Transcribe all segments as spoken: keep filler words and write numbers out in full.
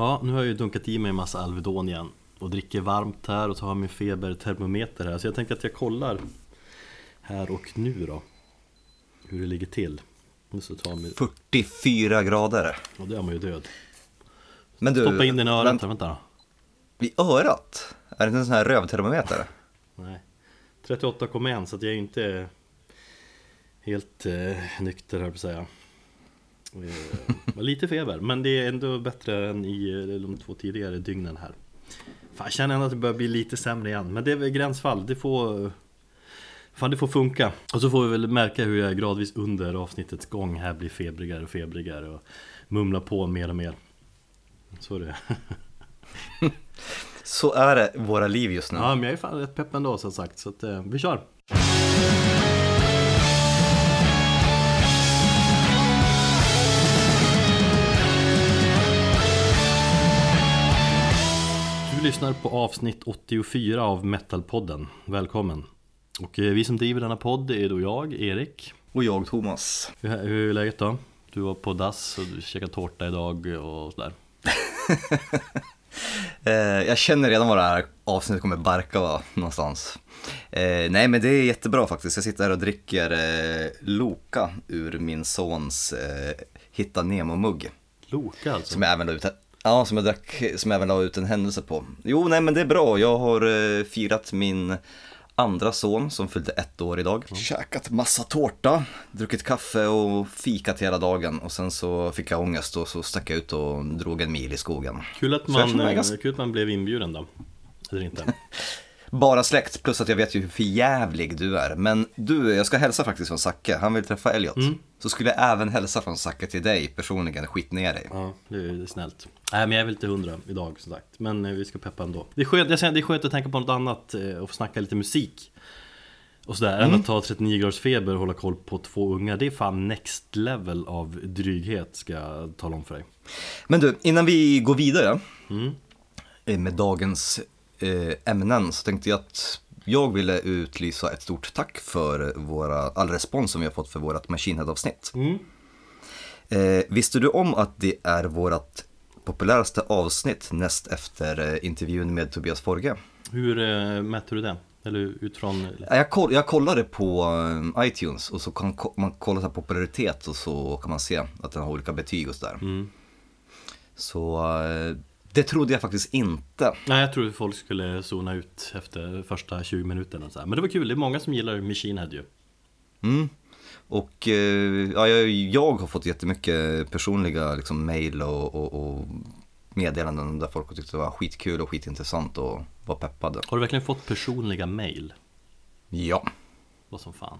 Ja, nu har jag ju dunkat i mig en massa Alvedon igen och dricker varmt här och så har jag min febertermometer här. Så jag tänker att jag kollar här och nu då hur det ligger till. Så tar mig... fyrtiofyra grader. Och det är man ju död. Men du, stoppa in den i örat, men... vänta då. I örat? Är det en sån här rövtermometer? Nej, trettioåtta komma ett, så att jag är inte helt eh, nykter här på att säga. Var lite feber, men det är ändå bättre än i de två tidigare dygnen här. Fan, jag känner ändå att det börjar bli lite sämre igen. Men det är väl gränsfall, det får, fan, det får funka. Och så får vi väl märka hur jag gradvis under avsnittets gång här blir febrigare och febrigare och mumlar på mer och mer. Så är det. Så är det våra liv just nu. Ja, men jag är fan rätt pepp ändå som sagt. Så att, eh, vi kör. Du lyssnar på avsnitt åttiofyra av Metalpodden. Välkommen. Och eh, vi som driver denna podd är då jag, Erik. Och jag, Thomas. Hur, hur är läget då? Du var på dass och du käkade tårta idag och sådär. eh, jag känner redan vad det här avsnittet kommer barka va, någonstans. Eh, nej, men det är jättebra faktiskt. Jag sitter här och dricker eh, Loka ur min sons eh, Hitta Nemo-mugg. Loka alltså? Som jag även la ut, ja, som jag drack, som jag även la ut en händelse på. Jo, nej, men det är bra. Jag har eh, firat min andra son som fyllde ett år idag. Mm. Käkat massa tårta, druckit kaffe och fikat hela dagen. Och sen så fick jag ångest och så stack jag ut och drog en mil i skogen. Kul att man, ganska... kul att man blev inbjuden då. Eller inte. Bara släkt, plus att jag vet ju hur förjävlig du är. Men du, jag ska hälsa faktiskt från Sacka. Han vill träffa Elliot. Mm. Så skulle jag även hälsa från Sacka till dig personligen. Skit ner dig. Ja, det är snällt. Nej, men jag är väl inte hundra idag som sagt. Men vi ska peppa ändå. Det är skönt, jag säger, det är skönt att tänka på något annat och snacka lite musik. Och sådär, mm. Än att ta trettionio graders feber och hålla koll på två ungar. Det är fan next level av dryghet, ska jag tala om för dig. Men du, innan vi går vidare mm. med dagens... ämnen så tänkte jag att jag ville utlysa ett stort tack för våra, all respons som vi har fått för vårat Machine Head-avsnitt. Mm. Eh, visste du om att det är vårat populäraste avsnitt näst efter intervjun med Tobias Forge? Hur eh, mäter du det? Eller utifrån... jag, koll, jag kollade på iTunes och så kan man kolla på popularitet och så kan man se att den har olika betyg och sådär. Mm. Så... Eh, det trodde jag faktiskt inte. Nej, jag trodde folk skulle zona ut efter första tjugo minuterna och så här. Men det var kul, det är många som gillar Machine Head ju. Mm. Och ja, jag har fått jättemycket personliga liksom, mejl och, och, och meddelanden där folk tyckte det var skitkul och skitintressant och var peppade. Har du verkligen fått personliga mejl? Ja. Vad som fan.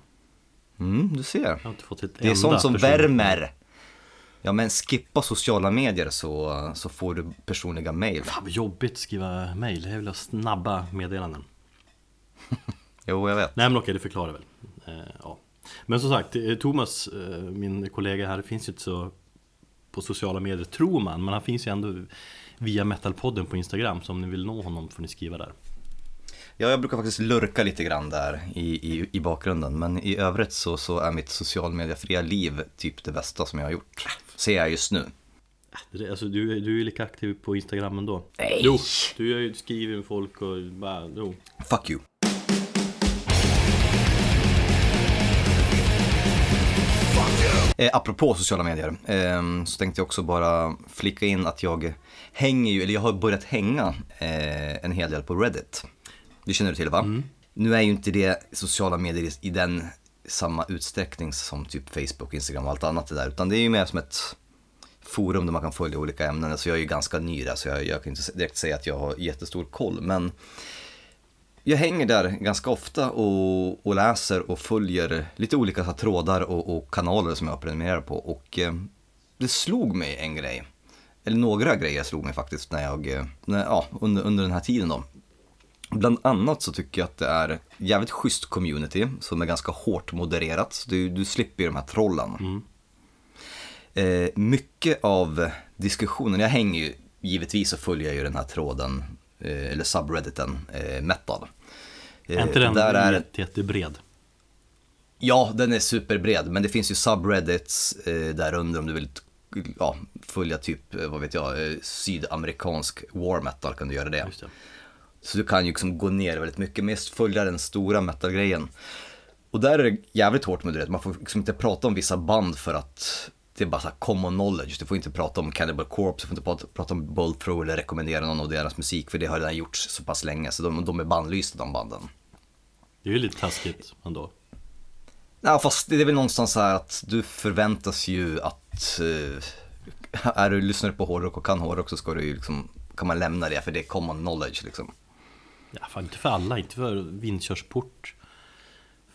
Mm, du ser. Jag har inte fått ett enda. Det är sånt som värmer. Ja, men skippa sociala medier så, så får du personliga mejl. Fan vad jobbigt att skriva mejl. Jag vill ha snabba meddelanden. Jo, jag vet. Nej, men okej, det förklarar väl. Eh, ja. Men som sagt, Thomas, min kollega här, finns ju inte så på sociala medier, tror man. Men han finns ju ändå via Metalpodden på Instagram. Så om ni vill nå honom får ni skriva där. Ja, jag brukar faktiskt lurka lite grann där i, i, i bakgrunden. Men i övrigt så, så är mitt socialmediafria liv typ det bästa som jag har gjort. Ser jag just nu. Alltså, du, du är ju lika aktiv på Instagram ändå. Nej! Jo, du, du skriver med folk och bara... Jo. Fuck you. Eh, apropå sociala medier eh, så tänkte jag också bara flicka in att jag hänger ju... Eller jag har börjat hänga eh, en hel del på Reddit. Det känner du till, va? Mm. Nu är ju inte det sociala medier i den samma utsträckning som typ Facebook, Instagram och allt annat det där. Utan det är ju mer som ett forum där man kan följa olika ämnen. Så jag är ju ganska ny där så jag, jag kan inte direkt säga att jag har jättestor koll. Men jag hänger där ganska ofta och, och läser och följer lite olika så här, trådar och, och kanaler som jag prenumererar på. Och eh, det slog mig en grej. Eller några grejer slog mig faktiskt när jag, när, ja, under, under den här tiden då. Bland annat så tycker jag att det är jävligt schysst community som är ganska hårt modererat. Så du, du slipper ju de här trollen. Mm. Eh, mycket av diskussionen, jag hänger ju givetvis och följer ju den här tråden, eh, eller subredditen, eh, metal. Eh, är inte den där är, jätte, jättebred? Ja, den är superbred. Men det finns ju subreddits eh, där under om du vill ja, följa typ, vad vet jag, sydamerikansk war metal kan du göra det. Just det. Så du kan ju liksom gå ner väldigt mycket, mest följa den stora metalgrejen. Och där är det jävligt hårt med det. Man får liksom inte prata om vissa band för att det är bara så här common knowledge. Du får inte prata om Cannibal Corpse, du får inte prata om Bolt Thrower eller rekommendera någon av deras musik, för det har redan gjorts så pass länge, så de, de är bandlysta, de banden. Det är ju lite taskigt ändå. Ja, fast det är väl någonstans så här att du förväntas ju att eh, är du lyssnar på hårdrock och kan hårdrock, så ska du ju liksom, kan man lämna det, för det är common knowledge liksom. Ja, fan, inte för alla, inte för vindkörsport.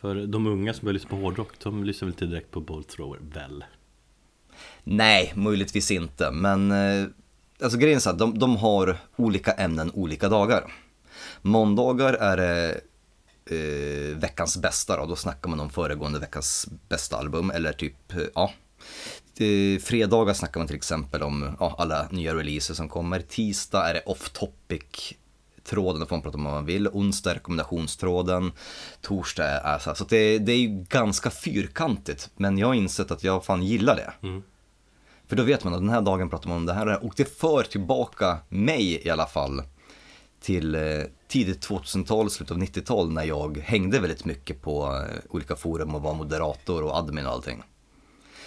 För de unga som börjar lyssna på hårdrock, de lyssnar väl inte direkt på Bolt Thrower, väl? Nej, möjligtvis inte. Men eh, alltså grejen är så här, de, de har olika ämnen olika dagar. Måndagar är det eh, veckans bästa då. Då snackar man om föregående veckans bästa album. Eller typ, ja. Eh, fredagar snackar man till exempel om ja, alla nya releaser som kommer. Tisdag är det off-topic tråden, då får man prata om vad man vill. Onsdag rekommendationstråden. Torsdag är så här. Så det, det är ju ganska fyrkantigt. Men jag har insett att jag fan gillar det. Mm. För då vet man att den här dagen pratar man om det här. Och det för tillbaka mig i alla fall till tidigt tvåtusen-tal, slut av nittio-tal, när jag hängde väldigt mycket på olika forum och var moderator och admin och allting.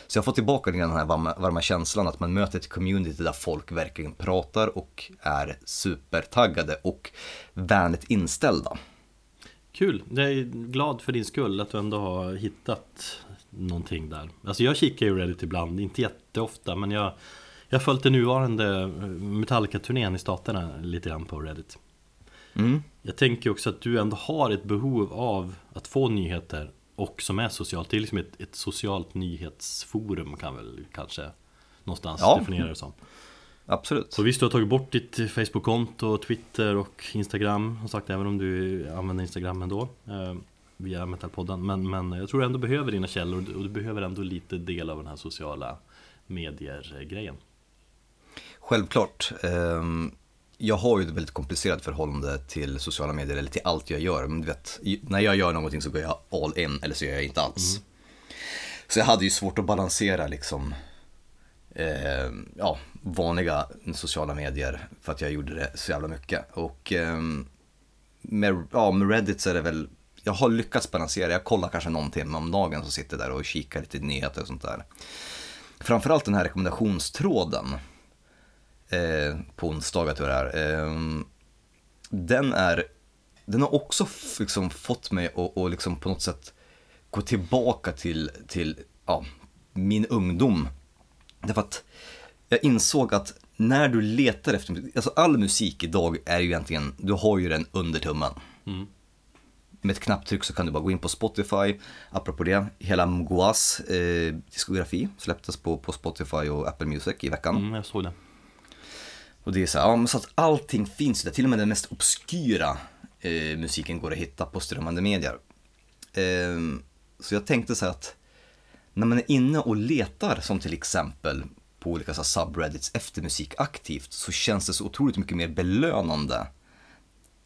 Så jag får tillbaka den här varma, varma känslan att man möter ett community där folk verkligen pratar och är supertaggade och vänligt inställda. Kul, jag är glad för din skull att du ändå har hittat någonting där. Alltså jag kikar ju Reddit ibland, inte jätteofta, men jag jag följt den nuvarande Metallica-turnén i staterna lite grann på Reddit. Mm. Jag tänker också att du ändå har ett behov av att få nyheter och som är socialt. Det är liksom ett, ett socialt nyhetsforum kan väl kanske någonstans ja. definiera det som. Absolut. Så visst, du har tagit bort ditt Facebook-konto, Twitter och Instagram, har sagt, även om du använder Instagram ändå eh, via Metalpodden. Men, men jag tror du ändå behöver dina källor, och du behöver ändå lite del av den här sociala medier-grejen. Självklart. Eh, jag har ju ett väldigt komplicerat förhållande till sociala medier, eller till allt jag gör. Men du vet, när jag gör någonting så går jag all in, eller så gör jag inte alls. Mm. Så jag hade ju svårt att balansera liksom... Eh, ja, vanliga sociala medier, för att jag gjorde det så jävla mycket. Och eh, med, ja, med Reddit så är det väl, jag har lyckats balansera. Jag kollar kanske någon timme om dagen, så sitter där och kikar lite nyheter och sånt där. Framförallt den här rekommendationstråden eh, på onsdagar tror jag det är, eh, den är den har också f- liksom fått mig att och liksom på något sätt gå tillbaka till, till ja, min ungdom. Därför att jag insåg att när du letar efter, alltså all musik idag är ju egentligen, du har ju den under tummen. Mm. Med ett knapptryck så kan du bara gå in på Spotify. Apropå det, hela Mgoas eh, diskografi släpptes på, på Spotify och Apple Music i veckan. Mm, jag såg det. Och det är så här, ja, men så att allting finns där. Till och med den mest obskyra eh, musiken går att hitta på strömmande medier. Eh, så jag tänkte så här att när man är inne och letar, som till exempel på olika så subreddits efter musik aktivt, så känns det så otroligt mycket mer belönande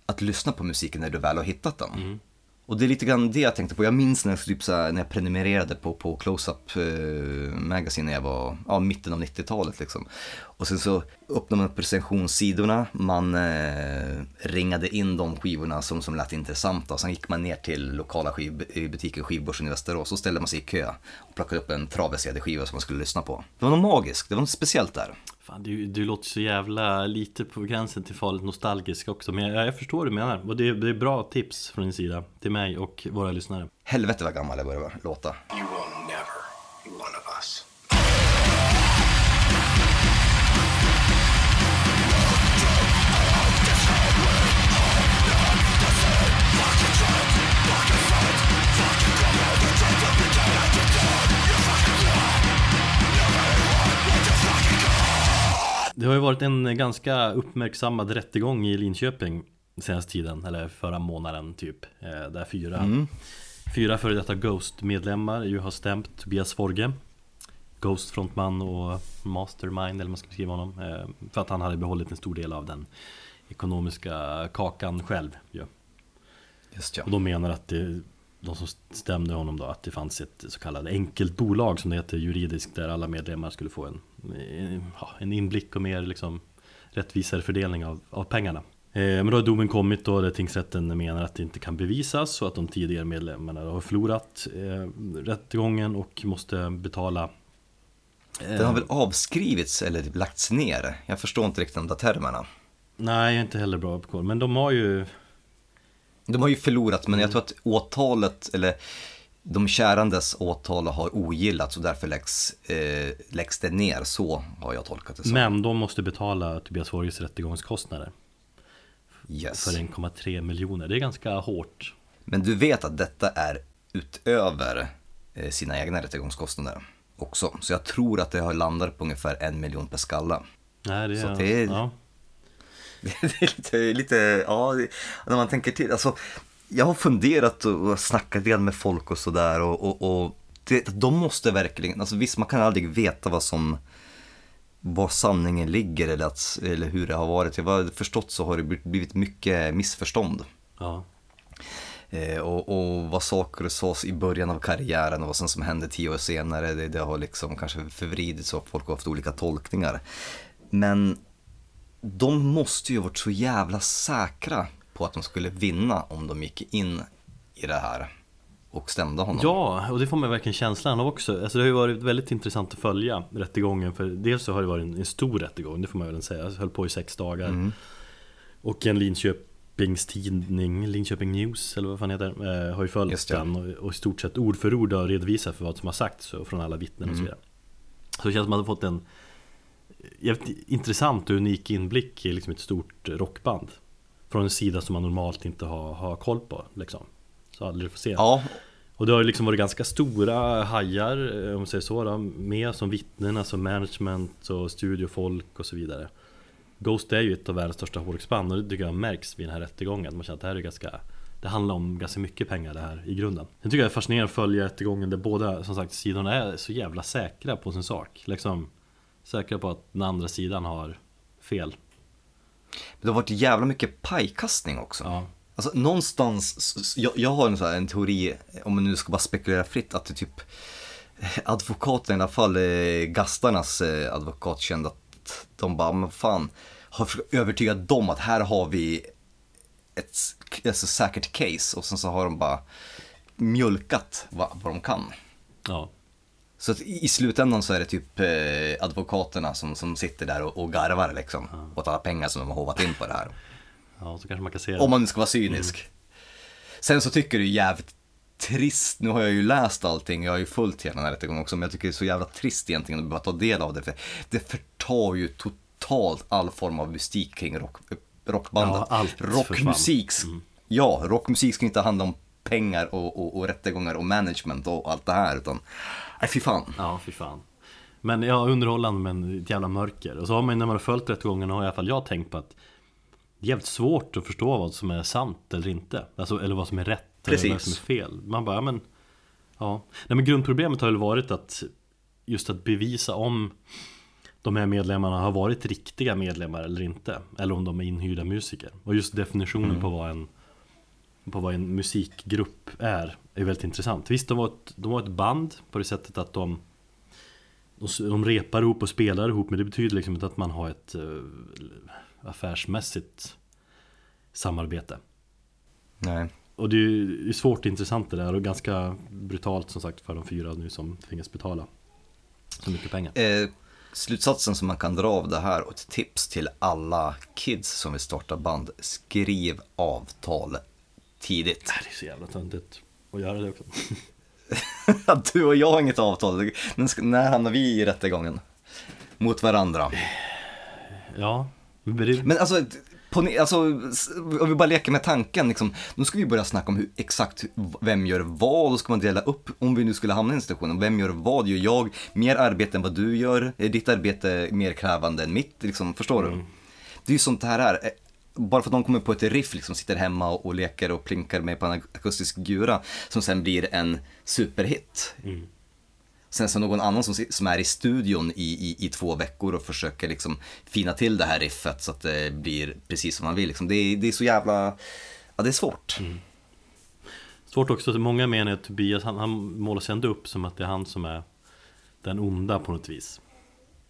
att lyssna på musiken när du väl har hittat den. Mm. Och det är lite grann det jag tänkte på. Jag minns när jag, typ så här, när jag prenumererade på, på Close-Up eh, Magazine när jag var ja, mitten av nittio-talet. Liksom. Och sen så öppnade man upp recensionssidorna, man eh, ringade in de skivorna som, som lät intressanta. Sen gick man ner till lokala skiv, butiker, Skivbörsen i Västerås, och ställde man sig i kö och plockade upp en travesediskiva som man skulle lyssna på. Det var något magiskt, det var något speciellt där. Fan, du, du låter så jävla lite på gränsen till farligt nostalgisk också. Men jag, jag förstår vad du menar. Och det, det är bra tips från din sida till mig och våra lyssnare. Helvete vad gammal jag börjar låta. You will never be one of us. Det har ju varit en ganska uppmärksammad rättegång i Linköping senaste tiden, eller förra månaden typ, där fyra, mm. fyra före detta Ghost-medlemmar ju har stämt Tobias Forge, Ghost-frontman och mastermind, eller man ska beskriva honom, för att han hade behållit en stor del av den ekonomiska kakan själv. Ja. Just ja. Och de menar att det, de som stämde honom då, att det fanns ett så kallat enkelt bolag, som det heter juridiskt, där alla medlemmar skulle få en ja, en inblick och mer liksom rättvisare fördelning av, av pengarna. Eh, men då har domen kommit då där tingsrätten menar att det inte kan bevisas och att de tidigare medlemmarna har förlorat eh, rättegången och måste betala. Eh, Den har väl avskrivits eller lagts ner? Jag förstår inte riktigt de där termerna. Nej, jag är inte heller bra på koll. Men de har ju... De har ju förlorat, men jag tror att åtalet, eller de kärandes åtal har ogillats och därför läggs, eh, läggs det ner, så har jag tolkat det så. Men de måste betala Tobias Forges rättegångskostnader. Yes. För en komma tre miljoner, det är ganska hårt. Men du vet att detta är utöver sina egna rättegångskostnader också. Så jag tror att det har landat på ungefär en miljon per skalla. Nej, det är... Så det är... Ja. Det är lite, lite, ja, när man tänker till, alltså, jag har funderat och snackat igen med folk och sådär och, och, och det, de måste verkligen, alltså visst, man kan aldrig veta vad som, var sanningen ligger eller, att, eller hur det har varit. Jag har förstått så har det blivit mycket missförstånd. Ja. Eh, och, och vad saker sades i början av karriären och vad som hände tio år senare, det, det har liksom kanske förvridits och folk har haft olika tolkningar. Men de måste ju ha varit så jävla säkra på att de skulle vinna om de gick in i det här och stämde honom. Ja, och det får man verkligen känslan av också. Alltså det har ju varit väldigt intressant att följa rättegången, för dels så har det varit en, en stor rättegång, det får man väl säga. Jag höll på i sex dagar. Mm. Och en Linköpings tidning, Linköping News eller vad fan heter, eh, har ju följt den och, och i stort sett ord för ord har redovisat för vad som har sagts från alla vittnen mm. och så vidare. Så det känns som att man har fått en jävligt intressant och unik inblick i liksom ett stort rockband från en sida som man normalt inte har, har koll på liksom. Så aldrig får se. Ja. Och det har liksom varit ganska stora hajar, om man säger så då, med som vittnen, alltså management och studiofolk och så vidare. Ghost är ju ett av världens största hårdrocksband och det tycker jag märks vid den här rättegången. Man känner att det här är ganska, det handlar om ganska mycket pengar det här i grunden. Jag tycker jag är fascinerande att följa rättegången där båda, som sagt, sidorna är så jävla säkra på sin sak liksom. Säkra på att den andra sidan har fel. Men det har varit jävla mycket pajkastning också. Ja. Alltså någonstans, jag, jag har en, så här, en teori, om man nu ska bara spekulera fritt, att det typ advokaten i alla fall, gastarnas advokat, kände att de bara, men fan, har övertygat dem att här har vi ett, ett så säkert case, och sen så har de bara mjölkat vad, vad de kan. Ja. Så i slutändan så är det typ eh, advokaterna som, som sitter där och, och garvar liksom, ja, åt alla pengar som de har hovat in på det här. Ja, så kanske man kan se det. Om man ska vara cynisk. Mm. Sen så tycker det är jävligt trist, nu har jag ju läst allting, jag har ju följt hela den här rättegången också, men jag tycker det är så jävla trist egentligen att behöva ta del av det, för det förtar ju totalt all form av mystik kring rock, rockbandet. Ja, rockmusik, mm. ja, rockmusik ska inte handla om pengar och, och, och rättegångar och management och allt det här, utan nej, fy fan. Ja, fy fan. Men jag underhållande, men ett jävla mörker. Och så har man, när man har följt rättegången, har i alla fall jag tänkt på att det är jävligt svårt att förstå vad som är sant eller inte, alltså, eller vad som är rätt. Precis. Eller vad som är fel. Man bara, ja, men, ja. Nej, men grundproblemet har väl varit att just att bevisa om de här medlemmarna har varit riktiga medlemmar eller inte, eller om de är inhyrda musiker. Och just definitionen mm. på vad en på vad en musikgrupp är är väldigt intressant. Visst, de var ett, de var ett band på det sättet att de, de, de repar ihop och spelar ihop, men det betyder liksom inte att man har ett äh, affärsmässigt samarbete. Nej. Och det är ju svårt och intressant det där, och ganska brutalt som sagt för de fyra nu som tvingas betala så mycket pengar. Eh, slutsatsen som man kan dra av det här, och ett tips till alla kids som vill starta band: skriv avtal tidigt. Det är så jävla töntigt att göra det också. Du och jag har inget avtal. Men när hamnar vi i rättegången? Mot varandra. Ja. Men alltså, på, alltså om vi bara leker med tanken liksom, nu ska vi börja snacka om hur, exakt vem gör vad, och ska man dela upp, om vi nu skulle hamna i institutionen, vem gör vad, gör jag mer arbete än vad du gör, är ditt arbete mer krävande än mitt liksom, förstår mm. du? Det är ju sånt det här är. Bara för att de kommer på ett riff liksom, sitter hemma och leker och plinkar med på en akustisk gura som sen blir en superhit. Mm. Sen så någon annan som, som är i studion i, i, i två veckor och försöker liksom fina till det här riffet så att det blir precis som man vill liksom. det, det är så jävla, ja, det är svårt. Mm. Svårt också, många menar att Tobias, han, han målar sig ändå upp som att det är han som är den onda på något vis.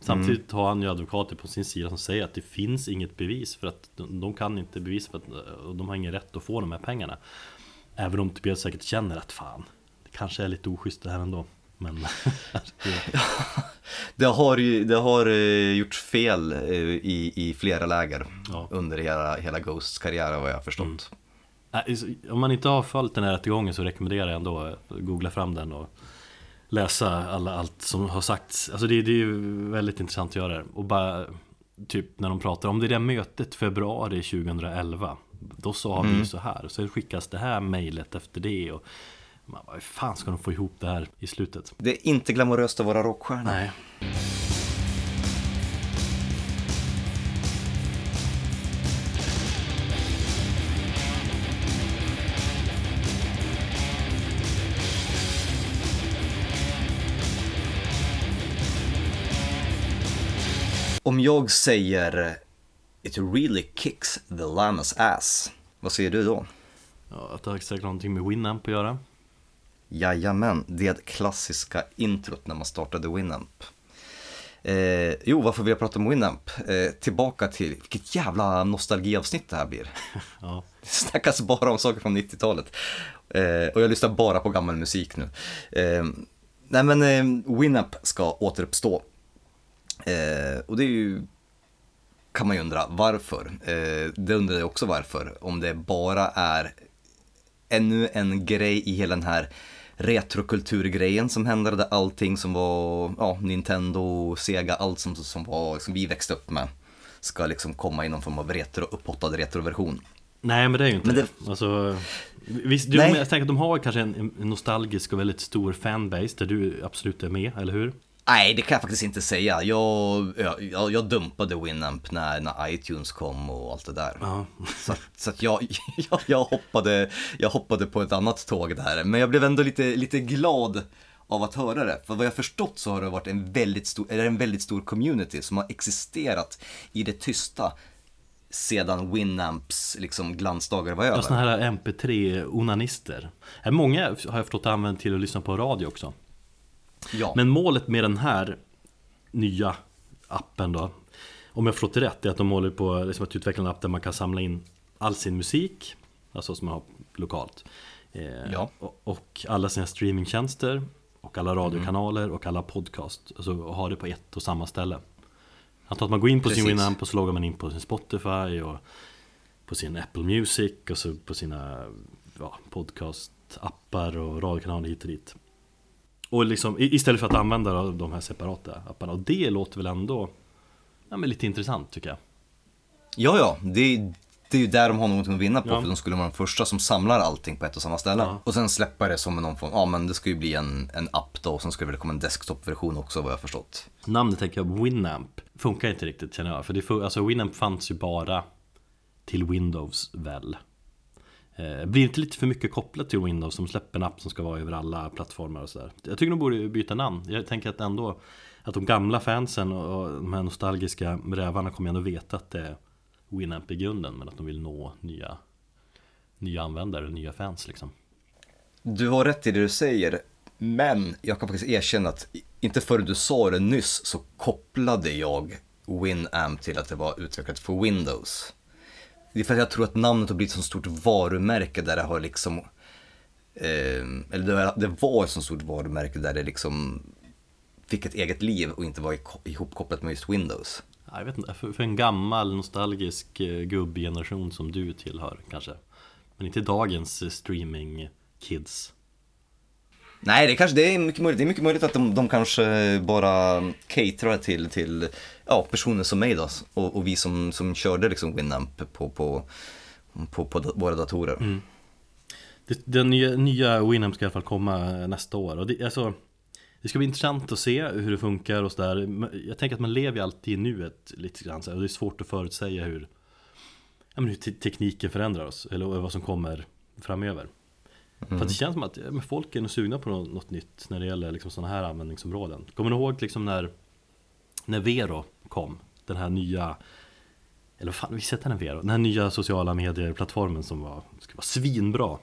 Samtidigt har han ju advokater på sin sida som säger att det finns inget bevis för att de, de kan inte bevisa för att, och de har ingen rätt att få de här pengarna. Även om Tobias säkert känner att fan, det kanske är lite oschysst det här ändå. Men det har ju det har gjort fel i, i flera läger ja. under hela, hela Ghosts karriär vad jag har förstått. Mm. Om man inte har följt den här rättegången så rekommenderar jag ändå att googla fram den och läsa alla, allt som har sagts. Alltså det, det är ju väldigt intressant att göra det. Och bara typ när de pratar om det där mötet februari tjugohundraelva, då sa mm. vi ju så här. Så skickas det här mejlet efter det och man bara, hur fan ska de få ihop det här i slutet? Det är inte glamoröst att vara rockstjärna. Nej. Om jag säger it really kicks the llamas ass, vad säger du då? Ja, att det har säkert någonting med Winamp att göra. Jajamän, det klassiska introt när man startade Winamp. Eh, jo, varför vill jag prata om Winamp? Eh, tillbaka till, vilket jävla nostalgiavsnitt det här blir. Ja. Det snackas bara om saker från nittiotalet. Eh, och jag lyssnar bara på gammal musik nu. Eh, nej men, eh, Winamp ska återuppstå. Eh, och det är ju, kan man ju undra varför. Eh, det undrar jag också varför. Om det bara är ännu en grej i hela den här retrokulturgrejen som hände, där allting som var ja, Nintendo, Sega, allt som, som, var, som vi växte upp med ska liksom komma i någon form av retro, upphottad retroversion. Nej, men det är ju inte det... det. Alltså, visst, du, jag tänker att de har kanske en nostalgisk och väldigt stor fanbase där du absolut är med, eller hur? Nej, det kan jag faktiskt inte säga. Jag, jag, jag dumpade Winamp när, när iTunes kom och allt det där. Uh-huh. Så, så att jag, jag, jag, hoppade, jag hoppade på ett annat tåg där. Men jag blev ändå lite, lite glad av att höra det. För vad jag förstått så har det varit en väldigt stor, eller en väldigt stor community som har existerat i det tysta sedan Winamps liksom glansdagar var över. Ja, sådana här M P tre-onanister. Många har jag förstått använt till att lyssna på radio också. Ja. Men målet med den här nya appen då, om jag förstått det rätt, är att de håller på liksom att utveckla en app där man kan samla in all sin musik, alltså som man har lokalt, eh, ja. och, och alla sina streamingtjänster och alla radiokanaler mm. och alla podcast, alltså, och ha det på ett och samma ställe. Att man går in på Precis. sin Winamp och så loggar man in på sin Spotify och på sin Apple Music och så på sina ja, podcastappar och radiokanaler hit och dit. Och liksom, istället för att använda de här separata apparna. Och det låter väl ändå ja, men lite intressant tycker jag. Ja, ja. Det, det är ju där de har någonting att vinna på. Ja. För de skulle vara de första som samlar allting på ett och samma ställe. Ja. Och sen släppa det som någon form. Ja, men det ska ju bli en, en app då. Och sen ska det väl komma en desktop-version också, vad jag har förstått. Namnet tänker jag, Winamp. Funkar inte riktigt, känner jag. För det får, alltså, Winamp fanns ju bara till Windows väl. Eh, blir inte lite för mycket kopplat till Windows som släpper en app som ska vara över alla plattformar och sådär. Jag tycker de borde byta namn. Jag tänker att ändå att de gamla fansen och, och de här nostalgiska rävarna kommer ändå veta att det är Winamp i grunden, men att de vill nå nya, nya användare och nya fans liksom. Du har rätt i det du säger, men jag kan faktiskt erkänna att inte förrän du sa det nyss så kopplade jag Winamp till att det var utvecklat för Windows. Det är för att jag tror att namnet har blivit ett så stort varumärke där det har liksom... Eh, eller det var ett så stort varumärke där det liksom fick ett eget liv och inte var ihopkopplat med just Windows. Jag vet inte, för en gammal nostalgisk gubbgeneration som du tillhör kanske. Men inte dagens streaming kids. Nej, det, kanske, det, är, mycket möjligt. det är mycket möjligt att de, de kanske bara caterar till, till ja, personer som mig då, och, och vi som, som körde liksom Winamp på, på, på, på våra datorer. Mm. Det, den nya, nya Winamp ska i alla fall komma nästa år. Och det, alltså, det ska bli intressant att se hur det funkar och så där. Jag tänker att man lever ju alltid i nuet lite grann. Och det är svårt att förutsäga hur, ja, men hur te- tekniken förändrar oss eller vad som kommer framöver. Mm. För det känns som att men folk är nog sugna på något, något nytt när det gäller liksom sådana här användningsområden. Kommer ni ihåg liksom när, när Vero kom? Den här nya, eller fan, vi sätter den Vero. Den här nya sociala medieplattformen som var, ska vara svinbra.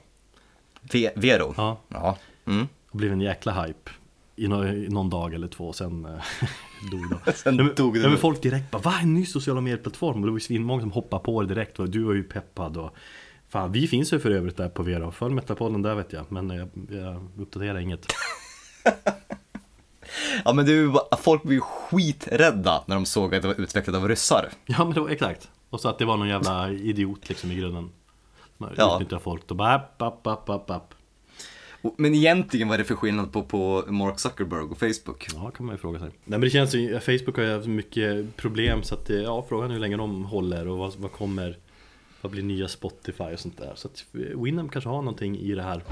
V- Vero? Ja. ja. Mm. Och blev en jäkla hype. i någon dag eller två, sen dog det. Sen men, dog det. Men folk direkt bara, va, en ny sociala medieplattform? Och det var ju svinmånga som hoppade på det direkt. Va? Du var ju peppad och fan, vi finns ju för övrigt där på Vero. Följ Metalpodden där vet jag, men jag, jag uppdaterar inget. Ja, men det är ju bara, folk blev ju skiträdda när de såg att det var utvecklat av ryssar. Ja, men det var exakt. Och så att det var någon jävla idiot liksom i grunden. Ja. Utnyttjar folk och bara app, app, app, app, app. Men egentligen var det för skillnad på, på Mark Zuckerberg och Facebook. Ja, kan man ju fråga sig. Nej, men det känns ju, Facebook har ju haft mycket problem. Så att, ja, frågan är hur länge de håller. Och vad, vad kommer, vad blir nya Spotify och sånt där. Så att Winamp kanske har någonting i det här.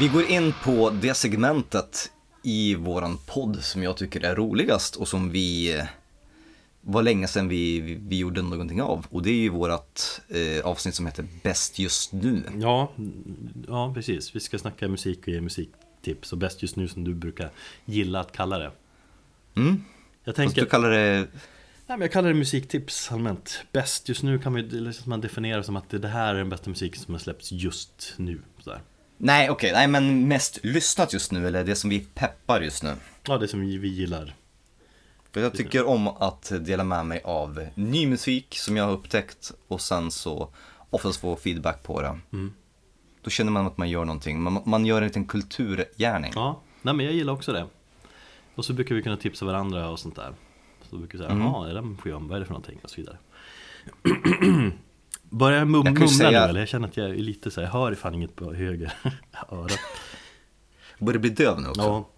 Vi går in på det segmentet i våran podd som jag tycker är roligast och som vi var länge sedan vi, vi, vi gjorde någonting av. Och det är ju vårt eh, avsnitt som heter Bäst just nu. Ja, ja, precis. Vi ska snacka musik och ge musiktips. Och bäst just nu som du brukar gilla att kalla det. Mm. Jag tänker... Du kallar det... Nej, men jag kallar det musiktips allmänt. Bäst just nu kan man, man definiera som att det här är den bästa musiken som har släppts just nu. Så där. Nej, okej. Okay. Nej, men mest lyssnat just nu, eller det som vi peppar just nu. Ja, det som vi gillar. För jag tycker om att dela med mig av ny musik som jag har upptäckt och sen så oftast få feedback på det. Mm. Då känner man att man gör någonting. Man, man gör en liten kulturgärning. Ja, nej, men jag gillar också det. Och så brukar vi kunna tipsa varandra och sånt där. Så brukar vi säga, ja, mm. är det skivan, vad är det för någonting och så vidare. Börjar mum- mumla säga... nu, eller? Jag känner att jag är lite så här, jag hör fan inget på höger örat. Börjar bli döv nu också? Ja,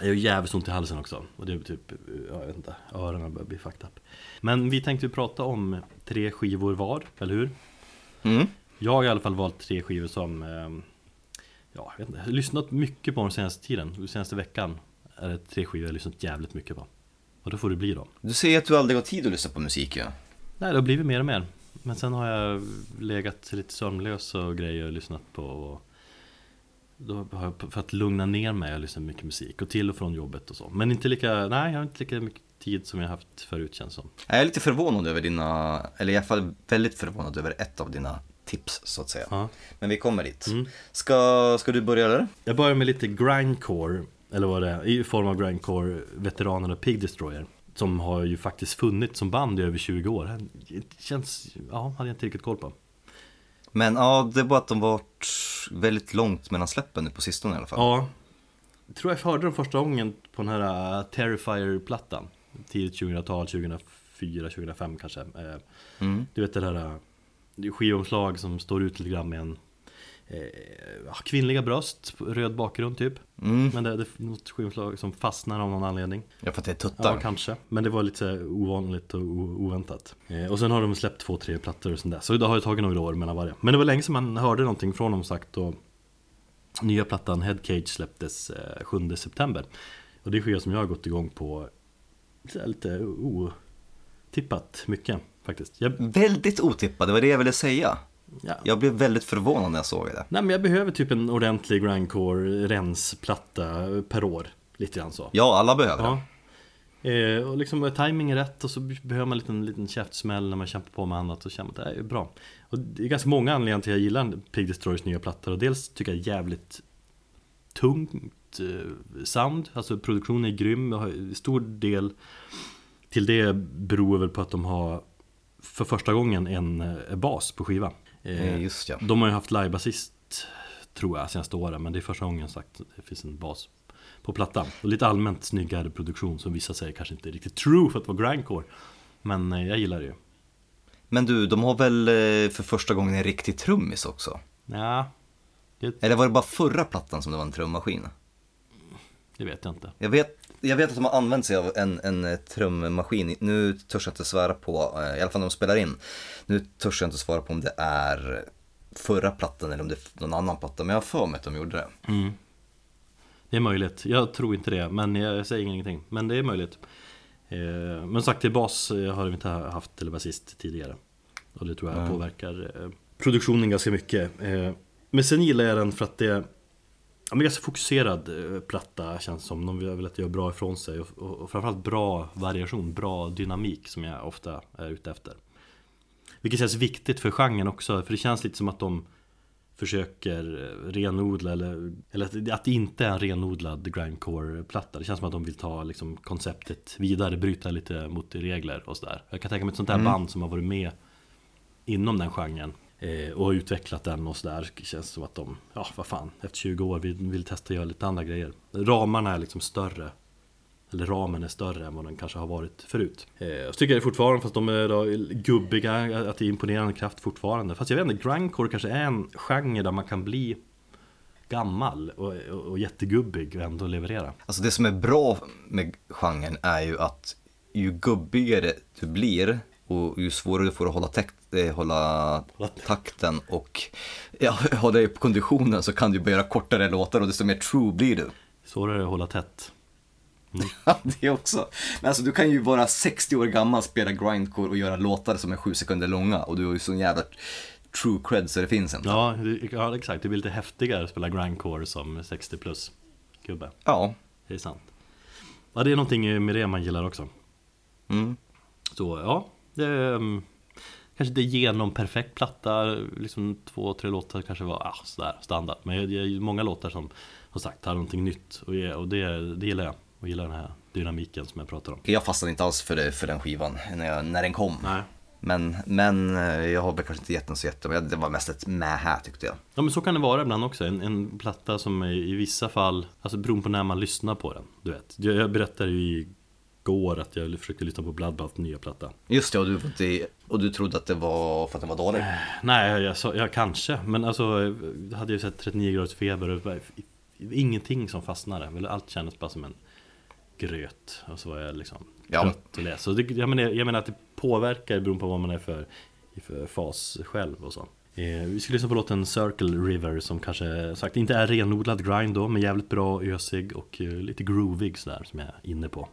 jag är jävligt ont i halsen också. Och det är typ, jag vet inte, öronen börjar bli fucked up. Men vi tänkte prata om tre skivor var, eller hur? Mm. Jag har i alla fall valt tre skivor som, ja, jag vet inte, jag har lyssnat mycket på den senaste tiden. Den senaste veckan är det tre skivor jag har lyssnat jävligt mycket på. Och då får det bli då. Du säger att du aldrig har tid att lyssna på musik, ja? Nej, det har blivit mer och mer. Men sen har jag legat lite sömnlös och grejer och lyssnat på. Och då har jag, för att lugna ner mig, jag lyssnar mycket musik. Och till och från jobbet och så. Men inte lika, nej, jag har inte lika mycket tid som jag haft förut, känns som. Jag är lite förvånad över dina, eller i alla fall väldigt förvånad över ett av dina tips, så att säga. Ja. Men vi kommer dit. Mm. Ska, ska du börja eller? Jag börjar med lite grindcore, eller vad det är, i form av grindcore, veteraner och Pig Destroyer. Som har ju faktiskt funnits som band i över tjugo år. Det känns, ja, hade jag inte riktigt koll på. Men ja, det är bara att de varit väldigt långt mellan släppen nu på sistone i alla fall. Ja, jag tror jag hörde dem första gången på den här Terrifier-plattan. Tidigt tjugohundratal, tjugohundrafyra tjugohundrafem kanske. Mm. Du vet det där skivomslag som står ut lite grann med en eh, kvinnliga bröst, röd bakgrund typ. Mm. Men det, det är något skivomslag som fastnar av någon anledning. Ja, för att det är tuttar. Ja, kanske. Men det var lite ovanligt och oväntat. eh, Och sen har de släppt två, tre plattor och sånt där. Så det har ju tagit några år mellan varje. Men det var länge som man hörde någonting från dem sagt. Och nya plattan Headcage släpptes eh, sjunde september. Och det är skiva som jag har gått igång på lite otippat mycket faktiskt. jag... Väldigt otippat, det var det jag ville säga. Ja. Jag blev väldigt förvånad när jag såg det. Nej, men jag behöver typ en ordentlig grindcore rensplatta per år, lite grann så. Ja, alla behöver ja. Eh, och liksom timing är rätt och så behöver man en liten, liten käftsmäll när man kämpar på med annat och känner att det är bra. Och det är ganska många anledningar till att jag gillar Pig Destroyers nya plattor. Och dels tycker jag jävligt tungt eh, sound, alltså produktionen är grym. Jag har stor del till det beror väl på att de har för första gången en, en bas på skiva. Eh, Just ja. De har ju haft live-bassist tror jag senaste åren, men det är första gången sagt att det finns en bas på plattan. Och lite allmänt snyggare produktion som vissa säger kanske inte är riktigt true för att vara grindcore. Men jag gillar det ju. Men du, de har väl för första gången en riktig trummis också? Ja. Det... Eller var det bara förra plattan som det var en trummaskin? Det vet jag inte. Jag vet, jag vet att de har använt sig av en, en trummaskin. Nu törs jag inte svära på, i alla fall när de spelar in. Nu törs jag inte svara på om det är förra plattan eller om det är någon annan platta. Men jag har för mig att de gjorde det. Mm. Det är möjligt, jag tror inte det, men jag säger ingenting, men det är möjligt. Eh, men sagt, till bas har vi inte haft eller basist tidigare och det tror jag mm. påverkar eh, produktionen ganska mycket. Eh, men sen gillar jag den för att det är ja, ganska fokuserad eh, platta känns som, de vill att göra bra ifrån sig och, och, och framförallt bra variation, bra dynamik som jag ofta är ute efter. Vilket känns viktigt för genren också, för det känns lite som att de försöker renodla eller, eller att det inte är en renodlad grindcore-platta. Det känns som att de vill ta liksom, konceptet vidare, bryta lite mot regler och sådär. Jag kan tänka mig ett sånt här mm. band som har varit med inom den genren eh, och har utvecklat den och sådär. Det känns som att de, ja vad fan, efter tjugo år vill, vill testa att göra lite andra grejer. Ramarna är liksom större, eller ramen är större än vad den kanske har varit förut. Eh, jag tycker det fortfarande, fast de är då gubbiga, att det är imponerande kraft fortfarande. Fast jag vet inte, grindcore kanske är en genre där man kan bli gammal och, och, och jättegubbig och ändå leverera. Alltså det som är bra med genren är ju att ju gubbigare du blir och ju svårare du får att hålla, takt, hålla takten och ja, hålla dig på konditionen, så kan du börja göra kortare låtar och desto mer true blir du. Svårare att hålla tätt. Mm. Ja, det också. Men alltså, du kan ju vara sextio år gammal, spela grindcore och göra låtar som är sju sekunder långa. Och du har ju sån jävla true cred så det finns inte. Ja, det, ja exakt, det blir lite häftigare att spela grindcore som sextio plus gubbe. Ja. Det är sant. Ja, det är någonting med det man gillar också. Mm. Så ja, det är, kanske det är genom perfekt platta. Liksom två, tre låtar kanske var ah, sådär, standard. Men det är många låtar som har sagt har någonting nytt. Och, och det, det gillar jag. Och gillar den här dynamiken som jag pratar om. Jag fastnade inte alls för, det, för den skivan när, jag, när den kom. Nej. Men, men jag har kanske inte gett den så jätte. Det var mest ett med här tyckte jag. Ja men så kan det vara ibland också. En, en platta som är, i vissa fall, alltså beroende på när man lyssnar på den. Du vet. Jag, jag berättade ju igår att jag försökte lyssna på Bloodbath nya platta. Just det och, du, det och du trodde att det var för att den var dålig. Nej jag, jag, jag kanske. Men alltså jag hade ju sett trettionio graders feber. Och bara, ingenting som fastnade. Allt kändes bara som en gröt och så var jag liksom ja. Trött att läsa. Så det, jag, menar, jag menar att det påverkar beroende på vad man är för, för fas själv och så. Eh, vi skulle lyssna på låten Circle River som kanske sagt inte är renodlad grind då men jävligt bra, ösig och eh, lite groovig sådär som jag är inne på.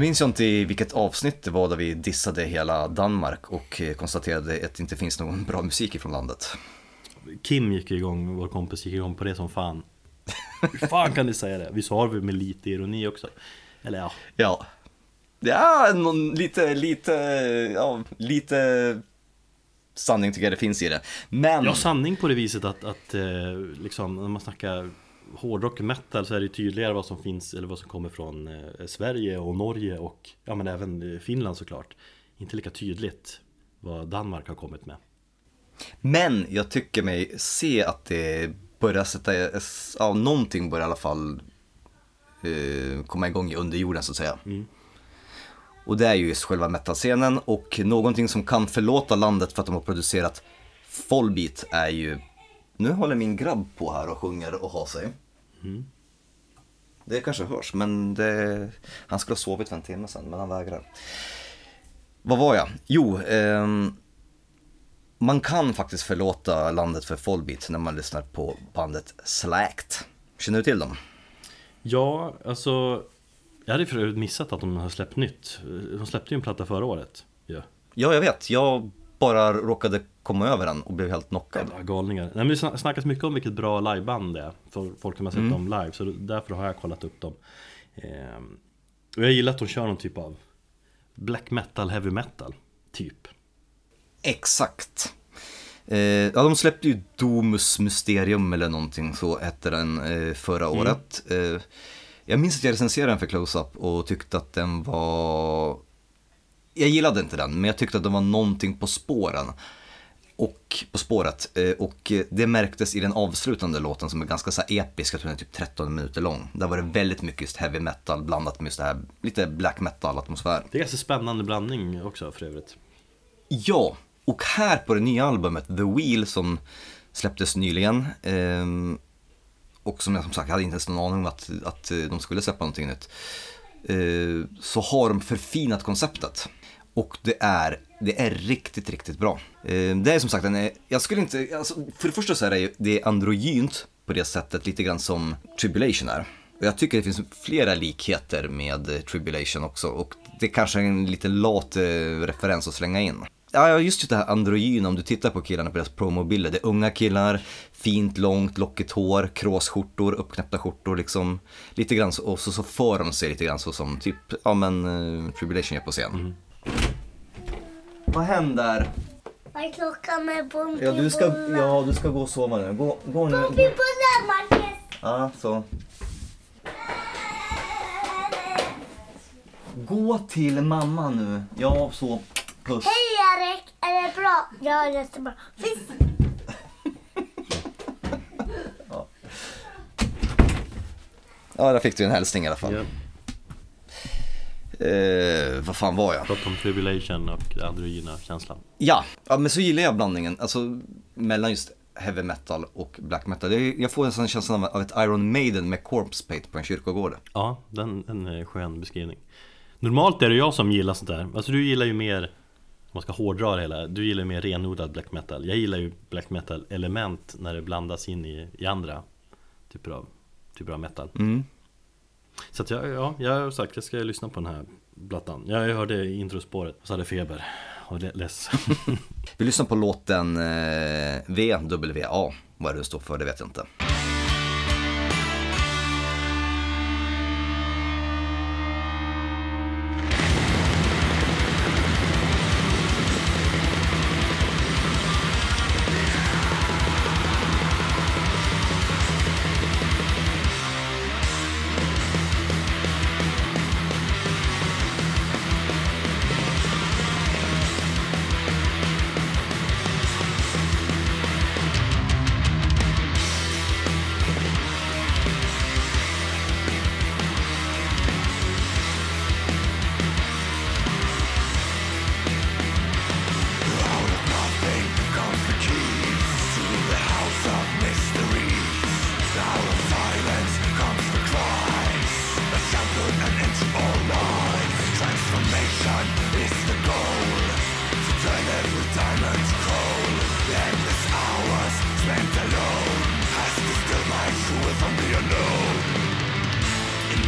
Nu minns jag inte i vilket avsnitt det var där vi dissade hela Danmark och konstaterade att det inte finns någon bra musik ifrån landet. Kim gick igång, vår kompis gick igång på det som fan. Hur fan kan ni säga det? Vi sa det med lite ironi också. Eller ja. Ja. Ja, någon, lite, lite, ja, lite sanning tycker jag det finns i det. Men... Ja, sanning på det viset att, att liksom, när man snackar hårdrock och metal så är det tydligare vad som finns eller vad som kommer från Sverige och Norge och ja, men även Finland såklart. Inte lika tydligt vad Danmark har kommit med. Men jag tycker mig se att det börjar sätta, ja, någonting börjar i alla fall eh, komma igång i underjorden så att säga. Mm. Och det är ju just själva metalscenen, och någonting som kan förlåta landet för att de har producerat Fallbeat är ju... Nu håller min grabb på här och sjunger och har sig. Mm. Det kanske hörs, men det... han skulle ha sovit för en timme sedan, men han vägrar. Vad var jag? Jo, eh... man kan faktiskt förlåta landet för Fallbeat när man lyssnar på bandet Släkt. Känner du till dem? Ja, alltså... Jag hade förut missat att de har släppt nytt. De släppte ju en platta förra året. Yeah. Ja, jag vet. Jag bara råkade komma över den och blev helt knockad. Ja, galningar. Nej, men det snackas mycket om vilket bra liveband det är. För folk som har sett mm. dem live. Så därför har jag kollat upp dem. Ehm, och jag gillar att de kör någon typ av black metal, heavy metal typ. Exakt. Eh, ja, de släppte ju Domus Mysterium eller någonting. Så hette den eh, förra mm. året. Eh, Jag minns att jag recenserade den för Close-Up och tyckte att den var... Jag gillade inte den, men jag tyckte att den var någonting på spåren. Och på spåret. Och det märktes i den avslutande låten som är ganska så episk, jag tror den är typ tretton minuter lång. Där var det väldigt mycket just heavy metal blandat med just det här lite black metal-atmosfär. Det är ganska spännande blandning också för övrigt. Ja, och här på det nya albumet The Wheel som släpptes nyligen... Ehm... och som jag som sagt jag hade inte ens någon aning om att, att de skulle släppa någonting nytt, eh, så har de förfinat konceptet och det är, det är riktigt, riktigt bra. Eh, det är som sagt, den är, jag skulle inte, alltså, för det första så är det, det är androgynt på det sättet lite grann som Tribulation är. Och jag tycker det finns flera likheter med Tribulation också, och det är kanske en lite lat eh, referens att slänga in. Ja, just det här androgyna, om du tittar på killarna på deras promobilder, det är unga killar, fint, långt, lockigt hår, kråsskjortor, uppknäppta skjortor liksom, lite grann så, och så, så för de sig lite grann så som typ, ja men, uh, Tribulation är på scen. Mm. Vad händer? Vad är klockan med bumpibullar? Ja, du ska, ja, du ska gå och sova nu. Gå, gå nu. Bumpibullar, Marcus! Ja, så. Gå till mamma nu. Ja, så. Puss. Hej Erik, är det bra? Ja, det är jättebra. Fisk! Ja. Ja, där fick du en hälsning i alla fall. Yeah. Eh, vad fan var jag? Prata om Tribulation och androgyna känslan. Ja. Ja, men så gillar jag blandningen. Alltså, mellan just heavy metal och black metal. Jag får en sån känsla av ett Iron Maiden med corpse paint på en kyrkogård. Ja, den, den är en skön beskrivning. Normalt är det jag som gillar sånt där. Alltså du gillar ju mer... Man ska hårdra det hela. Du gillar ju mer renodlad black metal. Jag gillar ju black metal element när det blandas in i, i andra typer av, typer av metal. Mm. Så att jag, ja, jag har sagt jag ska lyssna på den här plattan. Jag hörde introspåret och så hade feber och less. Vi lyssnar på låten eh, V W A. Vad det står för, det vet jag inte.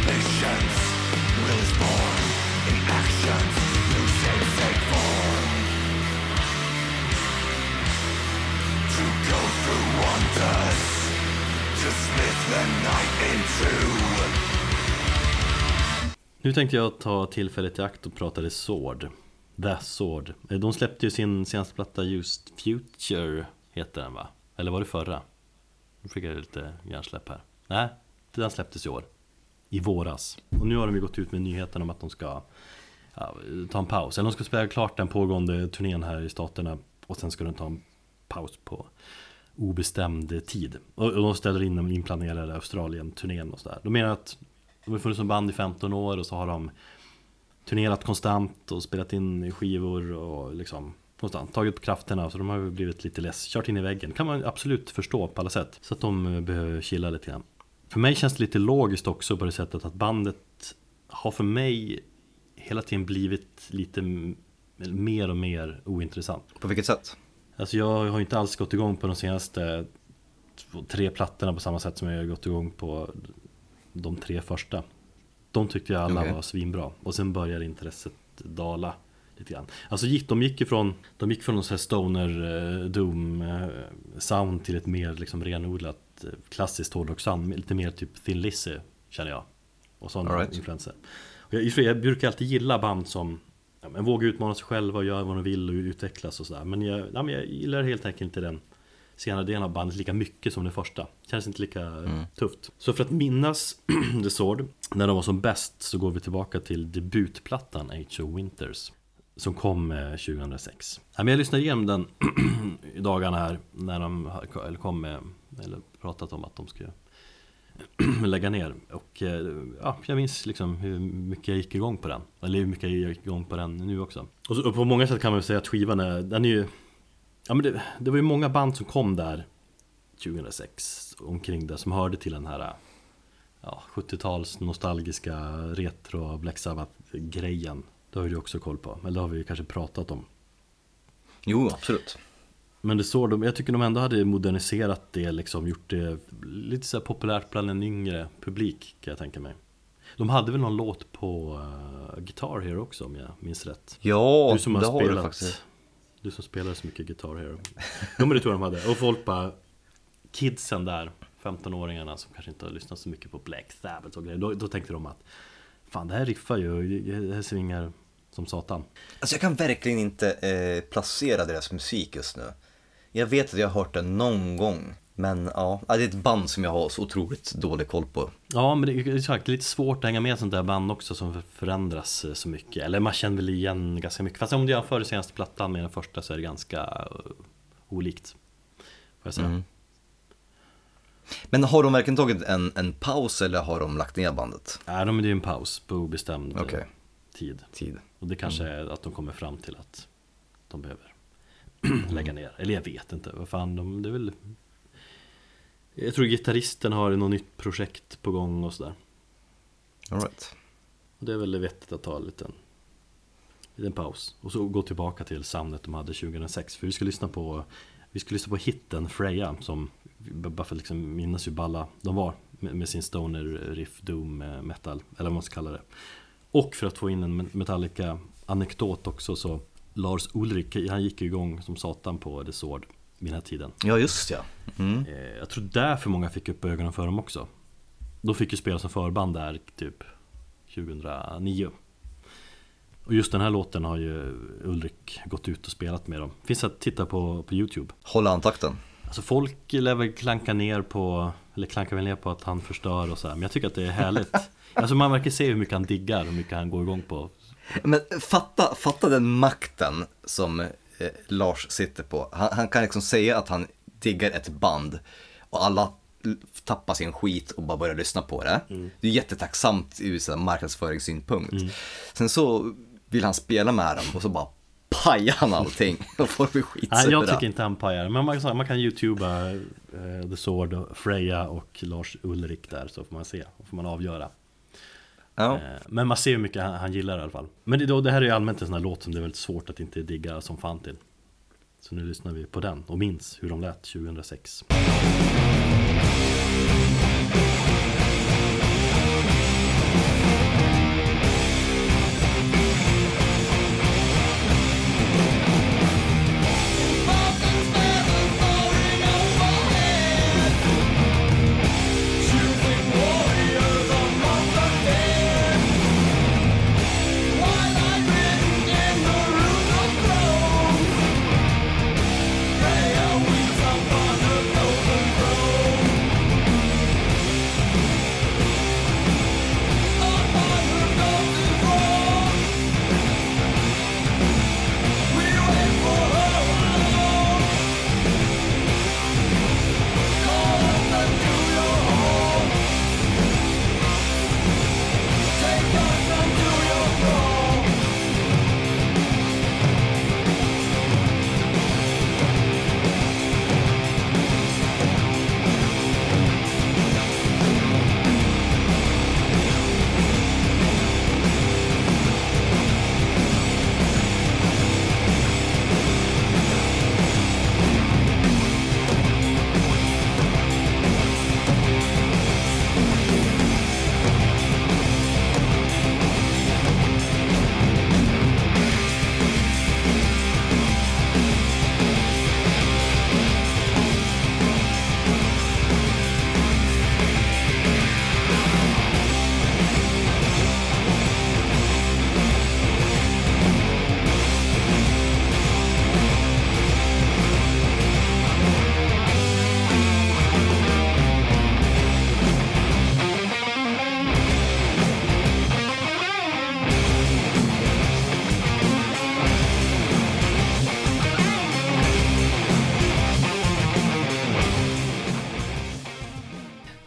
Patience, will is born. Nu tänkte jag ta tillfället i akt och prata The Sword. The Sword. De släppte ju sin senaste platta just Future heter den, va? Eller var det förra? Nu fick jag lite hjärnsläpp här. Nej, den släpptes i år. I våras. Och nu har de ju gått ut med nyheten om att de ska ja, ta en paus. Eller de ska spela klart den pågående turnén här i staterna. Och sen ska de ta en paus på obestämd tid. Och de ställer in en inplanerade Australien-turnén och sådär. De menar att de har funnits som band i femton år och så har de turnerat konstant och spelat in skivor och liksom konstant tagit på krafterna, så de har blivit lite less, kört in i väggen. Kan man absolut förstå på alla sätt, så att de behöver chilla lite grann. För mig känns det lite logiskt också på det sättet att bandet har för mig hela tiden blivit lite mer och mer ointressant. På vilket sätt? Alltså jag har inte alls gått igång på de senaste tre plattorna på samma sätt som jag har gått igång på de tre första. De tyckte jag alla okay. var svinbra. Och sen började intresset dala lite grann. Alltså de gick ifrån, de gick från någon sån här stoner, doom sound till ett mer liksom renodlat klassiskt hårdrock sound. Lite mer typ Thin Lizzy känner jag. Och sådana right. influenser. Och jag, jag brukar alltid gilla band som ja, men vågar utmana sig själva och göra vad de vill och utvecklas och sådär. Men jag, ja, men jag gillar helt enkelt inte den senare delen av bandet lika mycket som den första. Känns inte lika mm. tufft. Så för att minnas The Sword när de var som bäst, så går vi tillbaka till debutplattan Age of Winters som kom tjugohundrasex. Ja, men jag lyssnade igenom den i dagarna här när de eller kom med, eller pratat om att de skulle lägga ner, och ja, jag minns liksom hur mycket jag gick igång på den, eller hur mycket jag gick igång på den nu också. Och, så, och på många sätt kan man väl säga att skivan är, den är ju ja, men det, det var ju många band som kom där tjugohundrasex omkring det som hörde till den här ja, sjuttio-tals nostalgiska retro Black Sabbath-grejen. Det har ju också koll på, eller det har vi ju kanske pratat om. Jo, absolut. Men det så, de, jag tycker de ändå hade moderniserat det, liksom gjort det lite så här populärt bland en yngre publik, kan jag tänka mig. De hade väl någon låt på uh, Guitar Hero också, om jag minns rätt. Ja, du som har det spelat, har du faktiskt. Du som spelar så mycket Guitar Hero. De är det tror jag de hade. Och folk bara, kidsen där, femton-åringarna som kanske inte har lyssnat så mycket på Black Sabbath och grejer. Då, då tänkte de att, fan det här riffar ju, det här svingar som satan. Alltså jag kan verkligen inte eh, placera deras musik just nu. Jag vet att jag har hört den någon gång. Men ja, det är ett band som jag har så otroligt dålig koll på. Ja, men det är, exakt, det är lite svårt att hänga med sånt där band också som förändras så mycket. Eller man känner väl igen ganska mycket. Fast om du jämför den senaste plattan med den första så är det ganska uh, olikt, får jag säga. Mm. Men har de verkligen tagit en, en paus eller har de lagt ner bandet? Nej, de är ju en paus på obestämd okay. tid. tid. Och det kanske mm. är att de kommer fram till att de behöver lägga ner. Eller jag vet inte, vad fan, de, det är väl... Jag tror gitarristen har något nytt projekt på gång och sådär. All right. Och det är väl vettigt att ta en liten, liten paus. Och så gå tillbaka till soundet de hade tjugohundrasex. För vi ska lyssna på, vi ska lyssna på hitten Freya. Som bara för att liksom minnas hur balla de var. Med, med sin stoner, riff, doom, metal. Eller vad man ska kalla det. Och för att få in en Metallica-anekdot också. Så Lars Ulrich, han gick igång som satan på The Sword. Mina tiden. Ja, just ja. Mm. Jag tror därför många fick upp ögonen för dem också. De fick ju spela som förband där typ tjugohundranio. Och just den här låten har ju Ulrik gått ut och spelat med dem. Finns att titta på på Youtube. Hålla antakten. Alltså folk lever klanka ner på eller klankar väl ner på att han förstör och så här, men jag tycker att det är härligt. Alltså man verkar se hur mycket han diggar, hur mycket han går igång på. Men fatta fatta den makten som Lars sitter på. Han, han kan liksom säga att han diggar ett band och alla tappar sin skit och bara börjar lyssna på det. Mm. Det är jättetacksamt ur marknadsföringssynpunkt. Mm. Sen så vill han spela med dem och så bara pajar han allting och får bli skit. Nej, jag tycker inte han pajar. Men man kan, man kan youtuba uh, The Sword och Freya och Lars Ulrich där, så får man se och får man avgöra. Ja. Men man ser hur mycket han, han gillar i alla fall. Men det, då, det här är ju allmänt en sån här låt som det är väldigt svårt att inte digga som fan till. Så nu lyssnar vi på den och minns hur de lät tjugohundrasex.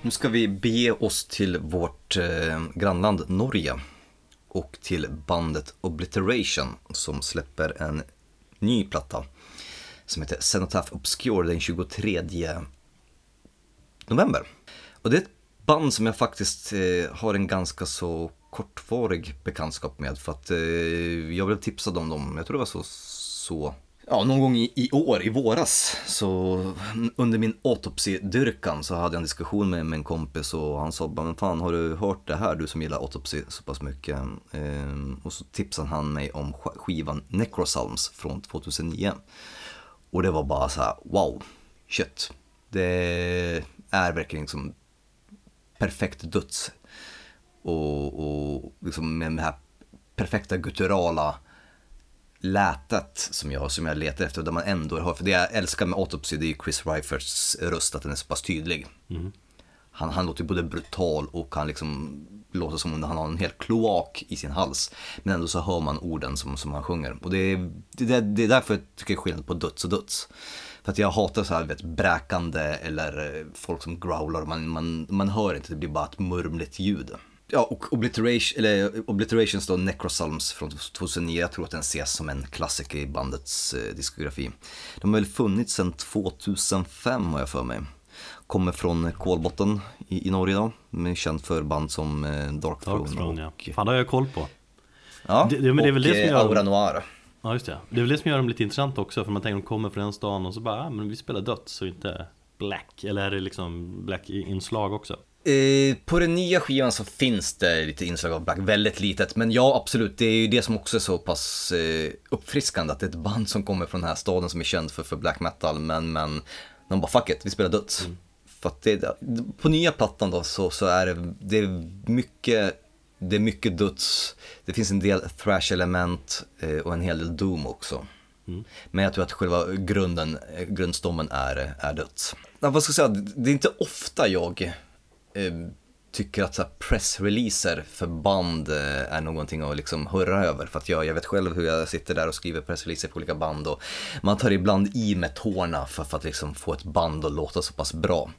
Nu ska vi bege oss till vårt eh, grannland Norge och till bandet Obliteration som släpper en ny platta som heter Cenotaph Obscure den tjugotredje november. Och det är ett band som jag faktiskt eh, har en ganska så kortvarig bekantskap med för att eh, jag blev tipsad om dem, jag tror det var så... så Ja, någon gång i, i år, i våras, så under min autopsy-dyrkan så hade jag en diskussion med, med en kompis och han sa, men fan har du hört det här, du som gillar autopsy så pass mycket? Ehm, och så tipsade han mig om skivan Necrosalms från tjugohundranio. Och det var bara så här, wow, shit. Det är verkligen liksom perfekt döds och, och liksom med det här perfekta gutturala lätet som jag, som jag letar efter, där man ändå har, för det jag älskar med Autopsy, det är Chris Reifers röst, att den är så pass tydlig. Mm. Han, han låter både brutal och han liksom låter som om han har en hel kloak i sin hals, men ändå så hör man orden som, som han sjunger. Och det, det, det är därför jag tycker jag skillnad på döds och döds. För att jag hatar så här, vet, bräkande eller folk som growlar, man, man, man hör inte, det blir bara ett murmligt ljud. Ja, och Obliteration, eller Obliterations då, Necrosalms från tjugohundranio, jag tror att den ses som en klassiker i bandets eh, diskografi. De har väl funnits sedan tjugohundrafem har jag för mig. Kommer från Kolbotten i, i Norge då, men känd för band som eh, Dark Throne. Ja. Fan, det har jag koll på. Ja, det, det, men det är väl och det som gör Aura Noir. Ja, just det. Det är väl det som gör dem lite intressant också, för man tänker att de kommer från den stan och så bara, ah, men vi spelar dött så inte black, eller är det liksom black-inslag också? Eh, på den nya skivan så finns det lite inslag av black, väldigt litet, men ja absolut, det är ju det som också är så pass eh, uppfriskande, att det är ett band som kommer från den här staden som är känd för, för black metal, men, men de bara fuck it, vi spelar döds. Mm. För att det, på nya plattan då så, så är det, det är mycket, det är mycket döds, det finns en del thrash element eh, och en hel del doom också. Mm. Men jag tror att själva grunden, grundstommen är, är döds. Ja, vad ska jag säga, det är inte ofta jag tycker att så här pressreleaser för band är någonting att liksom hurra över, för att jag, jag vet själv hur jag sitter där och skriver pressreleaser på olika band och man tar ibland i med tårna för, för att liksom få ett band att låta så pass bra.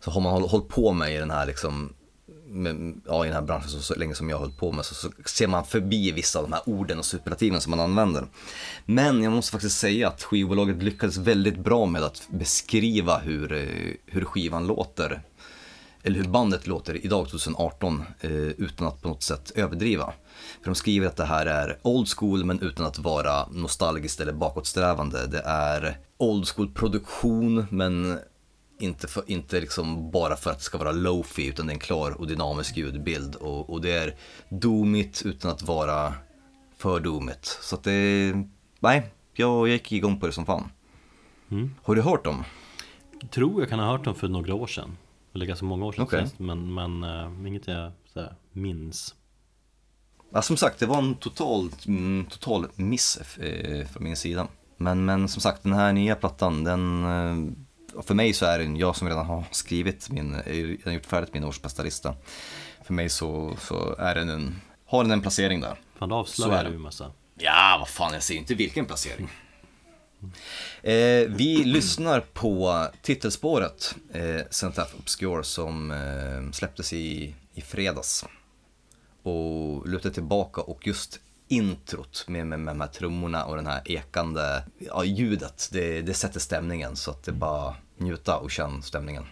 Så har man håll, hållit på med i den här liksom, med, ja, i den här branschen så, så länge som jag har hållit på med, så, så ser man förbi vissa av de här orden och superlativen som man använder. Men jag måste faktiskt säga att skivbolaget lyckades väldigt bra med att beskriva hur, hur skivan låter, eller hur bandet låter idag tjugoarton, eh, utan att på något sätt överdriva. För de skriver att det här är old school, men utan att vara nostalgiskt eller bakåtsträvande. Det är old school produktion, men inte, för, inte liksom bara för att det ska vara lo-fi, utan det är en klar och dynamisk ljudbild. Och, och det är doomigt utan att vara för doomigt. Så att det, nej, jag gick igång på det som fan. Mm. Har du hört dem? Jag tror jag kan ha hört dem för några år sedan. Eller ganska många år sedan, okay. sist, men, men uh, inget jag så här, minns. Ja, som sagt, det var en total, total miss eh, från min sida. Men, men som sagt, den här nya plattan, den, eh, för mig så är den, jag som redan har skrivit min, jag har gjort färdigt min årsbästa lista. För mig så, så är den en, har den en placering där. Fan, avslöjar du ju massa. Ja, vad fan, jag ser inte vilken placering. Eh, vi lyssnar på titelspåret eh, Cenotaph Obscure som eh, släpptes i, i fredags och lutar tillbaka, och just introt med, med, med de här trummorna och den här ekande, ja, ljudet, det, det sätter stämningen, så att det bara njuta och känn stämningen.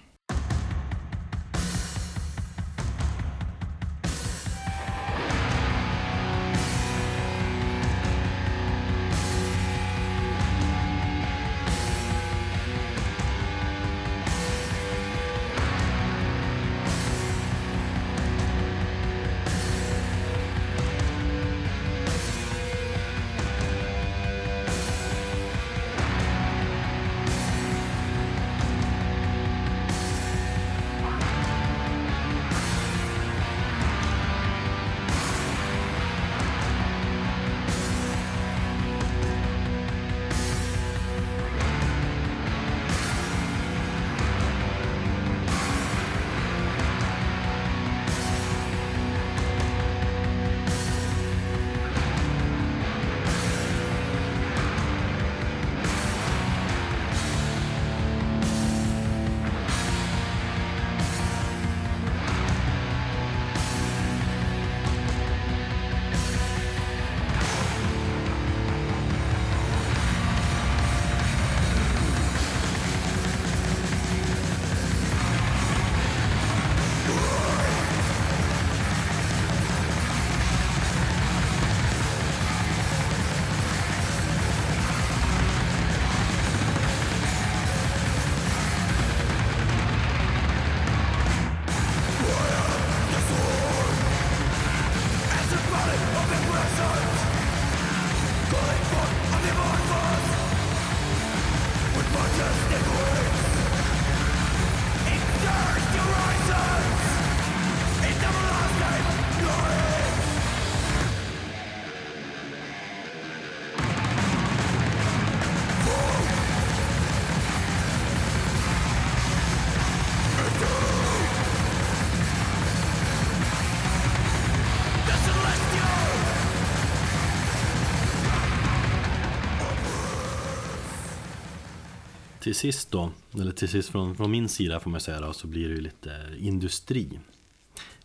Till sist då, eller till sist från, från min sida får man säga då, så blir det ju lite industri.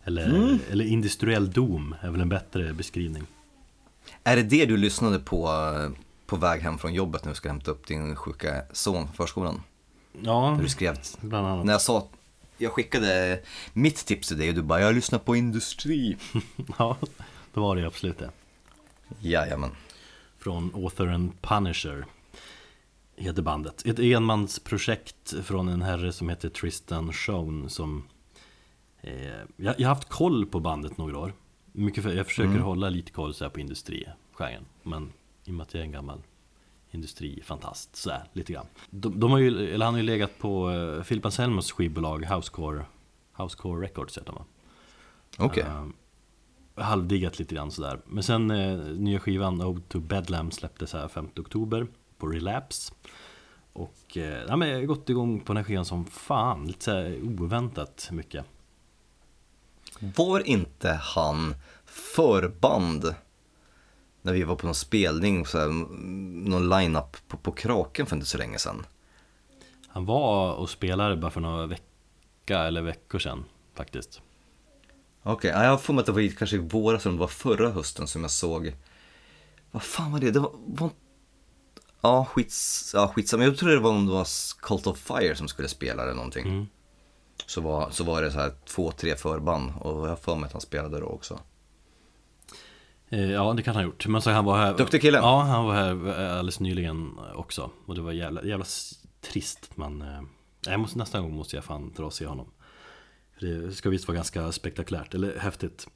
Eller, mm. eller industriell dom är väl en bättre beskrivning. Är det det du lyssnade på på väg hem från jobbet när du ska hämta upp din sjuka son från förskolan? Ja, du skrev, bland annat. När jag sa, jag skickade mitt tips till dig och du bara, jag lyssnar på industri. Ja, det var det absolut det. Jajamän. Från Author and Punisher. Heter bandet. Ett enmansprojekt från en herre som heter Tristan Schoen som eh, jag, jag har haft koll på bandet några år. Mycket för, jag försöker mm. hålla lite koll så här på industrigenren, men i och med att jag är en gammal industrifantast så här, lite grann. De, de har ju, eller han har ju legat på eh, Philip Anselmos skivbolag Housecore, Housecore Records heter man. Okej. Okay. Eh, halvdiggat lite grann så där. Men sen eh, nya skivan Ode to Bedlam släpptes här femte oktober. På Relapse. Och eh, ja, men jag har gått igång på den här skivan som fan. Lite så här oväntat mycket. Var inte han förband när vi var på någon spelning så här, någon line-up på, på Kraken för inte så länge sedan? Han var och spelade bara för några vecka eller veckor sedan faktiskt. Okej, okay, jag har fått mig att det var kanske i våras eller det var förra hösten som jag såg. Vad fan var det? Det var... var... Ja, skits, ja, skitsamma. Jag tror det var om det var Cult of Fire som skulle spela eller någonting. Mm. Så, var, så var det så här två, tre förband. Och jag för mig att han spelade då också. Eh, ja, det kan han ha gjort. Men så han var här... Duktig killen. Ja, han var här alldeles nyligen också. Och det var jävla, jävla trist. Men eh, jag måste, nästa gång måste jag fan dra och se honom. För det ska visst vara ganska spektakulärt. Eller häftigt.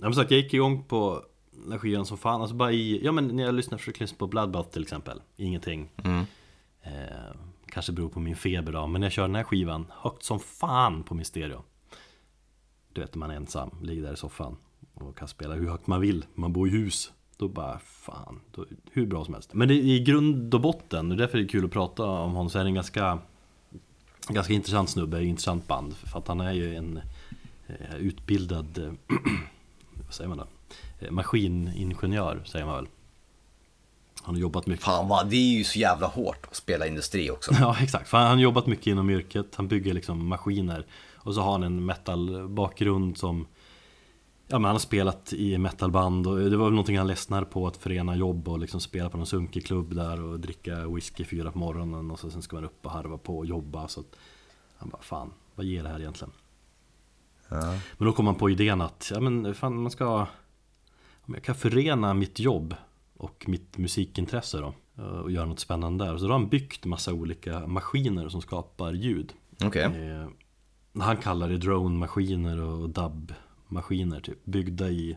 Jag måste säga att jag gick igång på... den skivan som fan, alltså bara i, ja men när jag lyssnar försöker på Bloodbath till exempel, ingenting mm. eh, kanske beror på min feber då, men när jag kör den här skivan högt som fan på min stereo, du vet man är ensam, ligger där i soffan och kan spela hur högt man vill, man bor i hus, då bara fan, då, hur bra som helst. Men det är i grund och botten, och därför är det kul att prata om honom, så är det en ganska ganska intressant snubbe, intressant band, för att han är ju en eh, utbildad eh, vad säger man då, maskiningenjör säger man väl. Han har jobbat mycket. Fan vad, det är ju så jävla hårt att spela industri också. Ja exakt, för han har jobbat mycket inom yrket. Han bygger liksom maskiner. Och så har han en metalbakgrund som, ja men han har spelat i metalband. Och det var väl någonting han ledsnar på, att förena jobb och liksom spela på någon sunkig klubb där och dricka whisky fyra på morgonen. Och så sen ska man upp och harva på och jobba. Så att han bara, fan vad ger det här egentligen? Ja. Men då kom han på idén att, ja men fan man ska, jag kan förena mitt jobb och mitt musikintresse då, och göra något spännande där. Så då har han byggt massa olika maskiner som skapar ljud. Okay. Eh, han kallar det drone-maskiner och dub-maskiner typ, byggda i,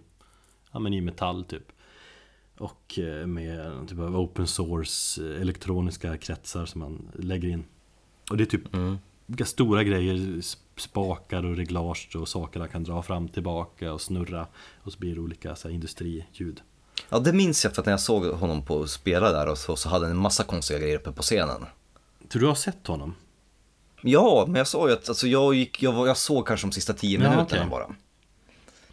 ja, men i metall typ. Och eh, med typ av open source elektroniska kretsar som man lägger in. Och det är typ mm. stora grejer, spakar och reglage och saker där kan dra fram, tillbaka och snurra, och så blir det olika så här industriljud. Ja, det minns jag, för att när jag såg honom på spela där och så, så hade han en massa konstiga grejer uppe på scenen. Tror du har sett honom? Ja, men jag sa ju att alltså, jag, gick, jag, var, jag såg kanske de sista tio minuterna ja, okay. bara.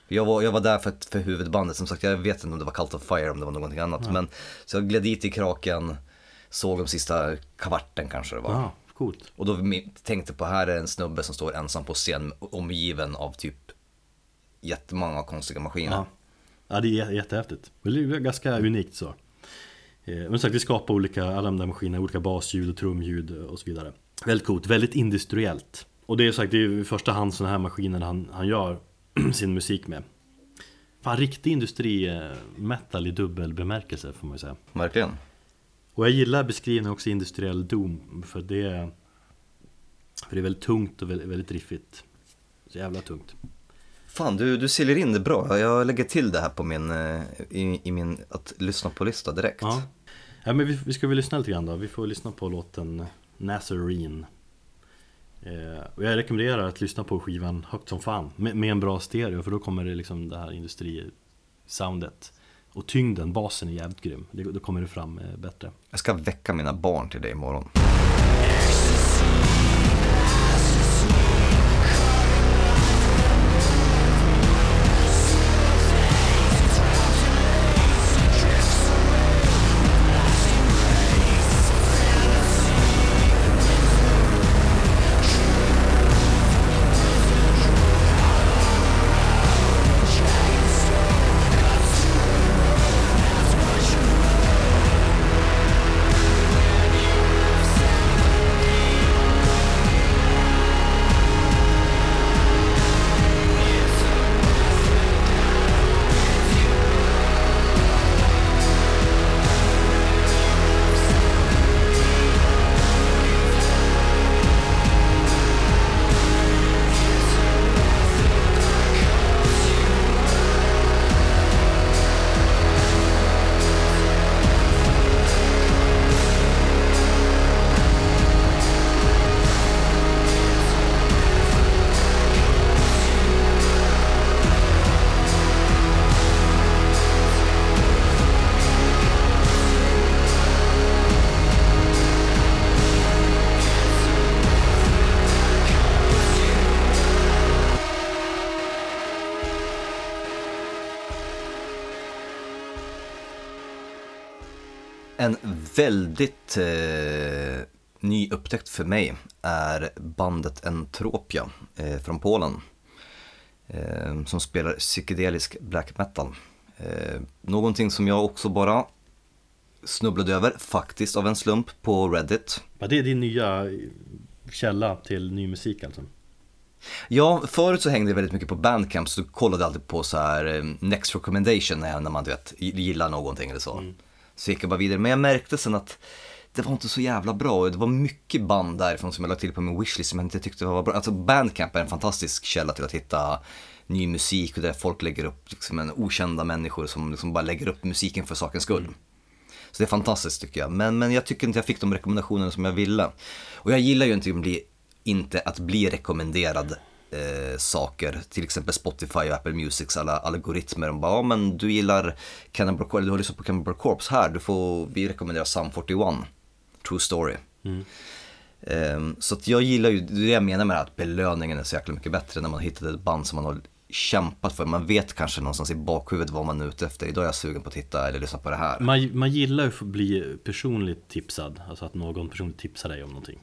Jag var, jag var där för, ett, för huvudbandet, som sagt jag vet inte om det var Cult of Fire, om det var någonting annat. Ja. Men, så jag gled dit i Kraken, såg de sista kvarten kanske det var. Ja. Coolt. Och då tänkte på, här är en snubbe som står ensam på scen omgiven av typ jättemånga konstiga maskiner. Ja, ja det är jättehäftigt. Det är ganska unikt så. Men sagt, vi skapar olika, alla de där maskiner, olika basljud och trumljud och så vidare. Väldigt coolt, väldigt industriellt. Och det är sagt, det är i första hand sådana här maskiner han, han gör sin musik med. Fan, riktig industri-metal i dubbel bemärkelse får man ju säga. Verkligen. Och jag gillar beskrivningen också, industriell doom, för det, för det är väldigt tungt och väldigt, väldigt riffigt. Så jävla tungt. Fan, du, du säljer in det bra. Jag lägger till det här på min, i, i min att lyssna på lista direkt. Ja, ja men vi, vi ska väl lyssna lite grann då. Vi får lyssna på låten Nazarene. Eh, och jag rekommenderar att lyssna på skivan högt som fan med, med en bra stereo, för då kommer det liksom det här industrisoundet och tyngden, basen är jävligt grym. Det, då kommer det fram eh, bättre. Jag ska väcka mina barn till dig imorgon. En väldigt eh, ny upptäckt för mig är bandet Entropia eh, från Polen eh, som spelar psykedelisk black metal. Eh, någonting som jag också bara snubblade över faktiskt av en slump på Reddit. Ja, det är din nya källa till ny musik alltså? Ja, förut så hängde jag väldigt mycket på Bandcamp, så kollade alltid på så här next recommendation när man, du vet, gillar någonting eller så. Mm. Så gick jag bara vidare, men jag märkte sen att det var inte så jävla bra. Det var mycket band därifrån som jag lade till på min wishlist som jag inte tyckte var bra. Alltså Bandcamp är en fantastisk källa till att hitta ny musik, och där folk lägger upp liksom en okända människor som liksom bara lägger upp musiken för sakens skull. Mm. Så det är fantastiskt tycker jag. Men, men jag tycker inte jag fick de rekommendationerna som jag ville. Och jag gillar ju inte att bli, inte att bli rekommenderad eh, saker. Till exempel Spotify och Apple Musics alla algoritmer. De bara, ja men du gillar Cannibal Corpse, eller du har lyssnat på Cannibal Corpse här. Du får, vi rekommenderar Sum fyrtioett, True Story. Mm. Um, så att jag gillar ju, det jag menar med att belöningen är så jäkla mycket bättre när man hittar ett band som man har kämpat för. Man vet kanske någonstans i bakhuvudet vad man är ute efter. Idag är jag sugen på att titta eller lyssna på det här. Man, man gillar ju att bli personligt tipsad. Alltså att någon personligt tipsar dig om någonting.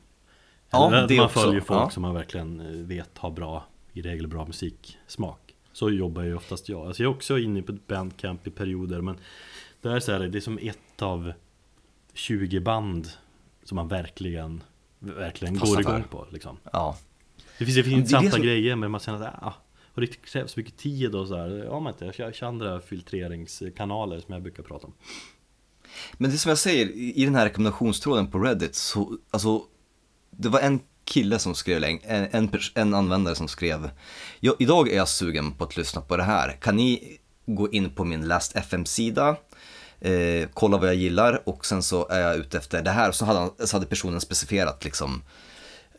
Ja, det man också. Följer folk ja. Som man verkligen vet har bra, i regel bra musiksmak. Så jobbar jag oftast jag. Alltså jag är också inne på Bandcamp i perioder, men det är så här, det är som ett av tjugo band som man verkligen verkligen fast går igång på liksom. Ja. Det finns ju intressanta som... grejer, men man känner att ah, och det krävs mycket tid och så här. Ja, men inte jag känner andra filtreringskanaler som jag brukar prata om. Men det som jag säger i den här rekommendationstråden på Reddit, så alltså det var en kille som skrev, en, en, en användare som skrev, jag, idag är jag sugen på att lyssna på det här. Kan ni gå in på min Last F M-sida, eh, kolla vad jag gillar, och sen så är jag ute efter det här. Så hade, så hade personen specifierat liksom,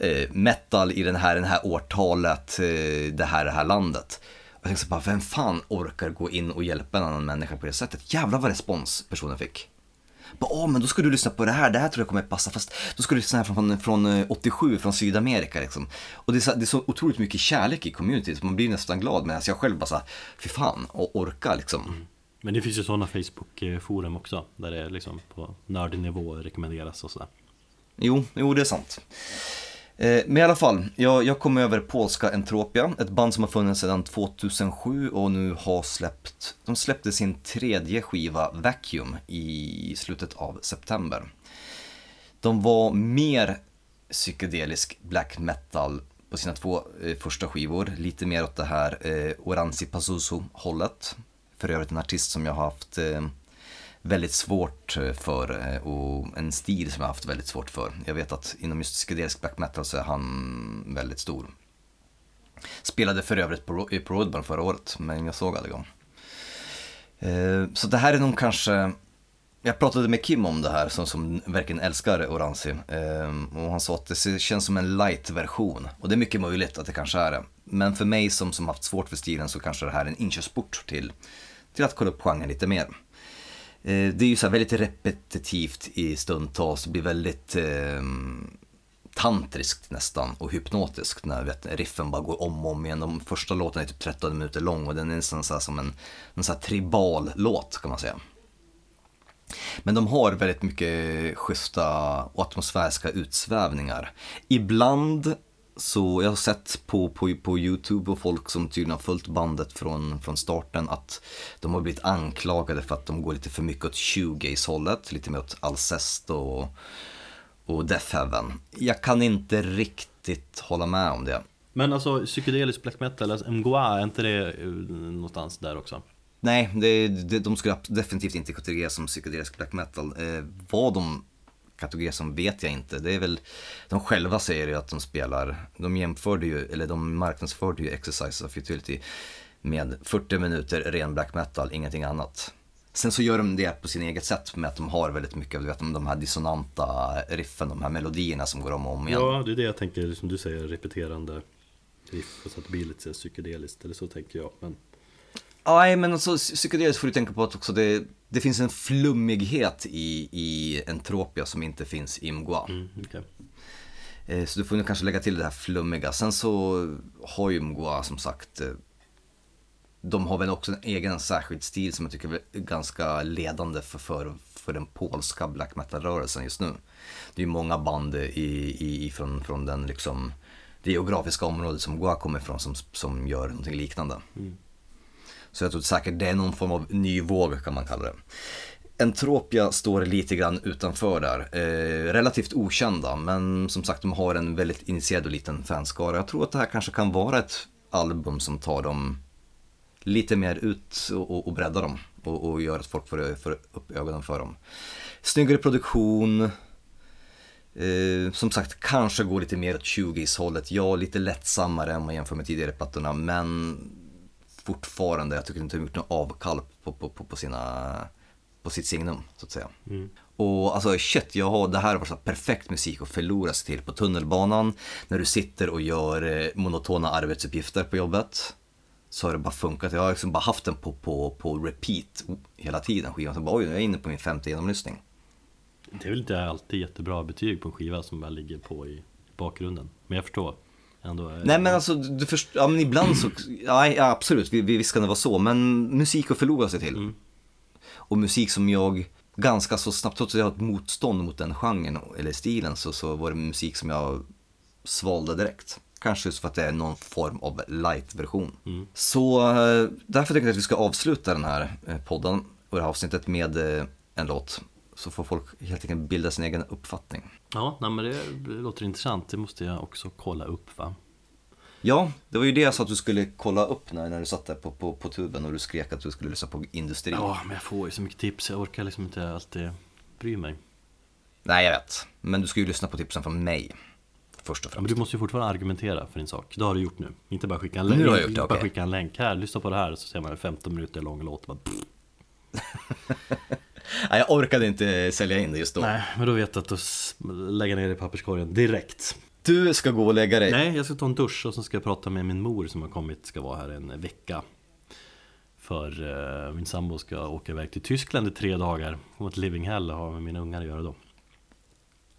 eh, metal i den här, den här årtalet, eh, det här det här landet. Jag tänkte bara, vem fan orkar gå in och hjälpa en annan människa på det sättet? Jävlar vad respons personen fick. Ja, men då ska du lyssna på det här, det här tror jag kommer passa, fast då ska du lyssna här från, från åttiosju, från Sydamerika liksom. Och det är, så, det är så otroligt mycket kärlek i communityt, man blir nästan glad, medan jag själv bara såhär, fy fan, och orkar liksom. Mm. Men det finns ju sådana Facebook-forum också, där det är liksom på nördnivå rekommenderas och sådär. Jo, jo, det är sant. Eh, men i alla fall, jag, jag kom över polska Entropia, ett band som har funnits sedan tjugohundrasju och nu har släppt, de släppte sin tredje skiva Vacuum i slutet av september. De var mer psykedelisk black metal på sina två eh, första skivor, lite mer åt det här eh, Oranzi Pazuzu-hållet. För övrigt en artist som jag har haft eh, väldigt svårt för, och en stil som jag har haft väldigt svårt för. Jag vet att inom just psykedelisk black metal så är han väldigt stor. Spelade för övrigt på Bloodbath förra året, men jag såg aldrig om. Så det här är nog kanske Jag pratade med Kim om det här som, som verkligen älskar Oransi, ehm, och han sa att det känns som en light-version, och det är mycket möjligt att det kanske är det. Men för mig som, som haft svårt för stilen så kanske det här är en inkörsport till, till att kolla upp genren lite mer. ehm, Det är ju så här väldigt repetitivt i stundtals, det blir väldigt eh, tantriskt nästan och hypnotiskt när vet, riffen bara går om och om igen. De första låten är typ tretton minuter lång och den är nästan så här som en, en så här tribal låt kan man säga. Men de har väldigt mycket schyssta och atmosfäriska utsvävningar. Ibland så, jag har sett på, på, på Youtube och folk som tydligen har följt bandet från, från starten att de har blivit anklagade för att de går lite för mycket åt shoegaze-hållet, lite mer åt Alcest och, och Death Heaven. Jag kan inte riktigt hålla med om det. Men alltså psykedelisk black metal, alltså M G W A, är inte det någonstans där också? Nej, det, det, de skulle definitivt inte kategoriseras som psykedelisk black metal. Eh, vad de kategoriseras som vet jag inte. Det är väl, de själva säger ju att de spelar, de jämförde ju, eller de marknadsförde ju Exercise of Futility med fyrtio minuter ren black metal, ingenting annat. Sen så gör de det på sin eget sätt med att de har väldigt mycket av, du vet, de här dissonanta riffen, de här melodierna som går om och om igen. Ja, det är det jag tänker, som liksom du säger, repeterande riff, så att det blir lite psykedeliskt, eller så tänker jag, men... Nej, men alltså, psykedeliskt får du tänka på att också det, det finns en flummighet i, i Entropia som inte finns i M G W A. Mm, okay. Så du får nu kanske lägga till det här flummiga. Sen så har ju M G W A som sagt, de har väl också en egen särskild stil som jag tycker är ganska ledande för, för, för den polska black metal-rörelsen just nu. Det är ju många band i, i, från, från den liksom, det geografiska området som M G W A kommer ifrån som, som gör någonting liknande. Mm. Så jag tror säkert det är någon form av ny våg kan man kalla det. Entropia står lite grann utanför där. Eh, relativt okända, men som sagt de har en väldigt initierad och liten fanskara. Jag tror att det här kanske kan vara ett album som tar dem lite mer ut och, och, och breddar dem. Och, och gör att folk får, får upp ögonen för dem. Snyggare produktion. Eh, som sagt kanske går lite mer åt tjugo-ishållet. Ja, lite lättsammare än man jämför med tidigare plattorna, men... fortfarande, jag tycker inte har gjort någon avkall på, på, på, på, sina, på sitt signum så att säga. Mm. Och alltså shit, jag har, det här var så perfekt musik att förlora sig till på tunnelbanan när du sitter och gör monotona arbetsuppgifter på jobbet, så har det bara funkat. Jag har liksom bara haft den på, på, på repeat hela tiden, skivan, så bara oj, jag är inne på min femte genomlyssning. Det är väl inte alltid jättebra betyg på en skiva som bara ligger på i bakgrunden, men jag förstår. Ändå. Nej men alltså, du först- ja, men ibland så, nej ja, absolut, vi, vi ska det vara så, men musik att förlora sig till. Mm. Och musik som jag ganska så snabbt, trots att jag har ett motstånd mot den genren eller stilen, så, så var det musik som jag svalde direkt. Kanske just för att det är någon form av light-version. Mm. Så därför tänker jag att vi ska avsluta den här podden och det här avsnittet med en låt. Så får folk helt enkelt bilda sin egen uppfattning. Ja, nej, men det låter intressant. Det måste jag också kolla upp, va? Ja, det var ju det jag sa att du skulle kolla upp när, när du satt där på, på, på tuben och du skrek att du skulle lyssna på industrin. Ja, men jag får ju så mycket tips. Jag orkar liksom inte alltid bry mig. Nej, jag vet. Men du ska ju lyssna på tipsen från mig. Först och främst. Ja, men du måste ju fortfarande argumentera för din sak. Det har du gjort nu. Inte bara skicka en länk. Nu har jag gjort det, okej. Bara skicka en länk här. Lyssna på det här och så ser man en femton minuter lång låt. Bara... Nej, jag orkade inte sälja in det just då. Nej, men då vet jag att du lägger ner det i papperskorgen direkt. Du ska gå och lägga dig. Nej, jag ska ta en dusch och så ska jag prata med min mor som har kommit, ska vara här en vecka. För eh, min sambo ska åka iväg till Tyskland i tre dagar. Hon har ett living hell och har med mina ungar att göra då.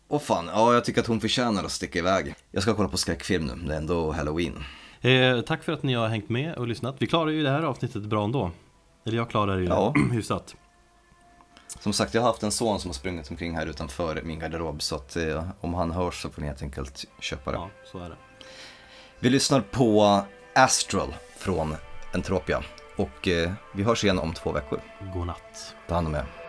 Åh fan, ja, jag tycker att hon förtjänar att sticka iväg. Jag ska kolla på skräckfilm nu, det är ändå Halloween. eh, Tack för att ni har hängt med och lyssnat. Vi klarar ju det här avsnittet bra ändå. Eller jag klarar ju ja. Hyfsat. Som sagt, jag har haft en son som har sprungit omkring här utanför min garderob, så att eh, om han hörs så får ni helt enkelt köpa det. Ja, så är det. Vi lyssnar på Astral från Entropia och eh, vi hörs igen om två veckor. God natt. Ta hand om er.